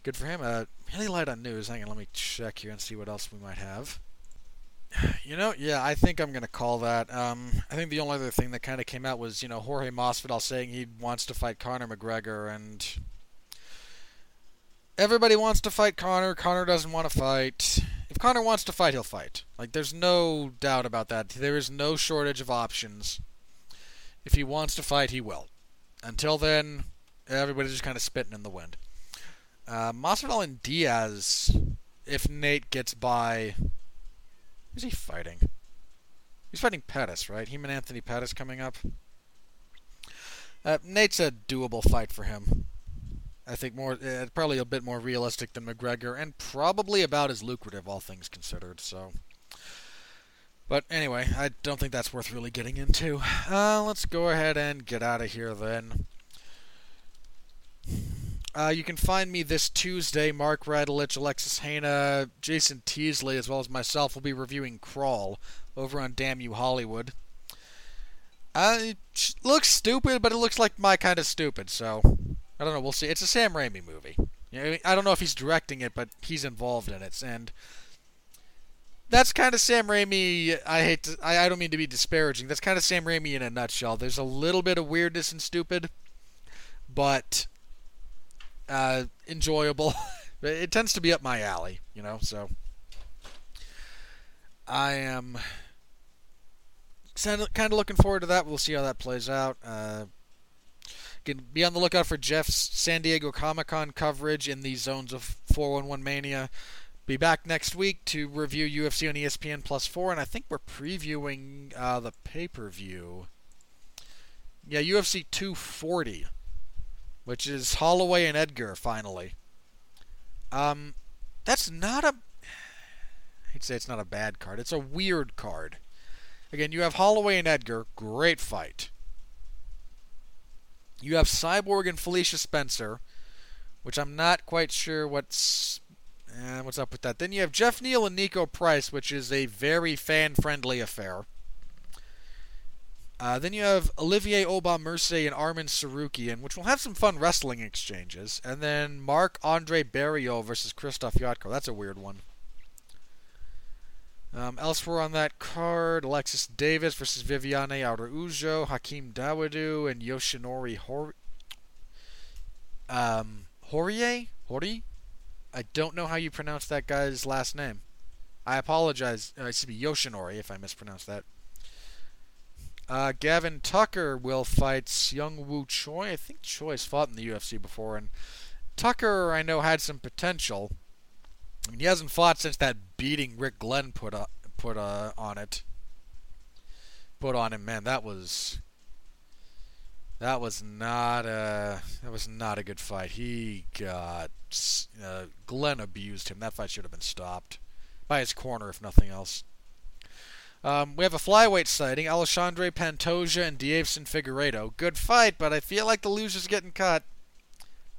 Good for him. Uh, any light on news? Hang on, let me check here and see what else we might have. You know, yeah, I think I'm going to call that. Um, I think the only other thing that kind of came out was, you know, Jorge Masvidal saying he wants to fight Conor McGregor, and everybody wants to fight Conor. Conor doesn't want to fight. If Conor wants to fight, he'll fight. Like, there's no doubt about that. There is no shortage of options. If he wants to fight, he will. Until then, everybody's just kind of spitting in the wind. Uh, Masvidal and Diaz, if Nate gets by... Who's he fighting? He's fighting Pettis, right? Him and Anthony Pettis coming up. Uh, Nate's a doable fight for him. I think more, uh, probably a bit more realistic than McGregor, and probably about as lucrative, all things considered, so... But anyway, I don't think that's worth really getting into. Uh, let's go ahead and get out of here then. Uh, you can find me this Tuesday. Mark Radulich, Alexis Haina, Jason Teasley, as well as myself, will be reviewing Crawl over on Damn You Hollywood. Uh, it looks stupid, but it looks like my kind of stupid, so... I don't know, we'll see. It's a Sam Raimi movie. You know, I don't know if he's directing it, but he's involved in it, and... That's kind of Sam Raimi. I hate to, I, I don't mean to be disparaging. That's kind of Sam Raimi in a nutshell. There's a little bit of weirdness and stupid, but uh, enjoyable. It tends to be up my alley, you know, so. I am kind of looking forward to that. We'll see how that plays out. Uh, can be on the lookout for Jeff's San Diego Comic-Con coverage in the zones of four one one Mania. Be back next week to review U F C on E S P N Plus four, and I think we're previewing uh, the pay-per-view. Yeah, U F C two forty, which is Holloway and Edgar, finally. Um, that's not a... I'd say it's not a bad card. It's a weird card. Again, you have Holloway and Edgar. Great fight. You have Cyborg and Felicia Spencer, which I'm not quite sure what's... And what's up with that? Then you have Jeff Neal and Nico Price, which is a very fan-friendly affair. Uh, then you have Olivier Aubameyang and Arman Sarukian, which will have some fun wrestling exchanges. And then Marc-Andre Barrio versus Krzysztof Yatko. That's a weird one. Um, elsewhere on that card, Alexis Davis versus Viviane Araújo, Hakeem Dawodu, and Yoshinori Hori... Um, Horie? Hori? I don't know how you pronounce that guy's last name. I apologize. Uh, it should be Yoshinori if I mispronounce that. Uh, Gavin Tucker will fight Seung-Woo Choi. I think Choi's fought in the U F C before, and Tucker, I know, had some potential. I mean, he hasn't fought since that beating Rick Glenn put up, put uh, on it. Put on him, man. That was that was not a that was not a good fight. He got. Uh, Glenn abused him. That fight should have been stopped by his corner, if nothing else. Um, we have a flyweight sighting, Alexandre Pantoja and Davidson Figueiredo. Good fight, but I feel like the loser's getting cut,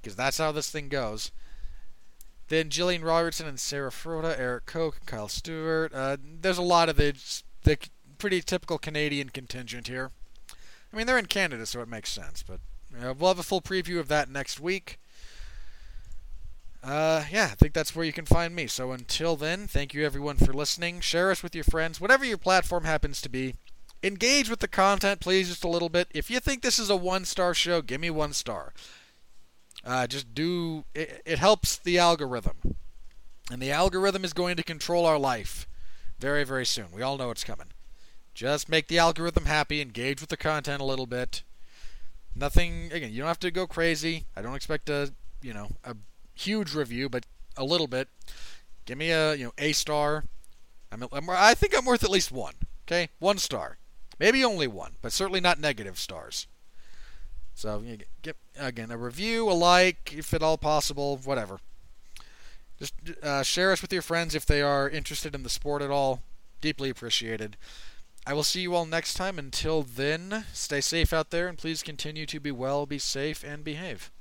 because that's how this thing goes. Then Jillian Robertson and Sarah Froda, Eric Koch, Kyle Stewart. Uh, there's a lot of the, the pretty typical Canadian contingent here. I mean, they're in Canada, so it makes sense, but uh, we'll have a full preview of that next week. Uh, yeah, I think that's where you can find me. So until then, thank you everyone for listening. Share us with your friends, whatever your platform happens to be. Engage with the content, please, just a little bit. If you think this is a one-star show, give me one star. Uh, just do... It, it helps the algorithm. And the algorithm is going to control our life very, very soon. We all know it's coming. Just make the algorithm happy. Engage with the content a little bit. Nothing... Again, you don't have to go crazy. I don't expect a, you know... a huge review, but a little bit. Give me a, you know, a star. I'm, I'm, I think I'm worth at least one. Okay? One star. Maybe only one, but certainly not negative stars. So, you get, again, a review, a like, if at all possible, whatever. Just uh, share us with your friends if they are interested in the sport at all. Deeply appreciated. I will see you all next time. Until then, stay safe out there, and please continue to be well, be safe, and behave.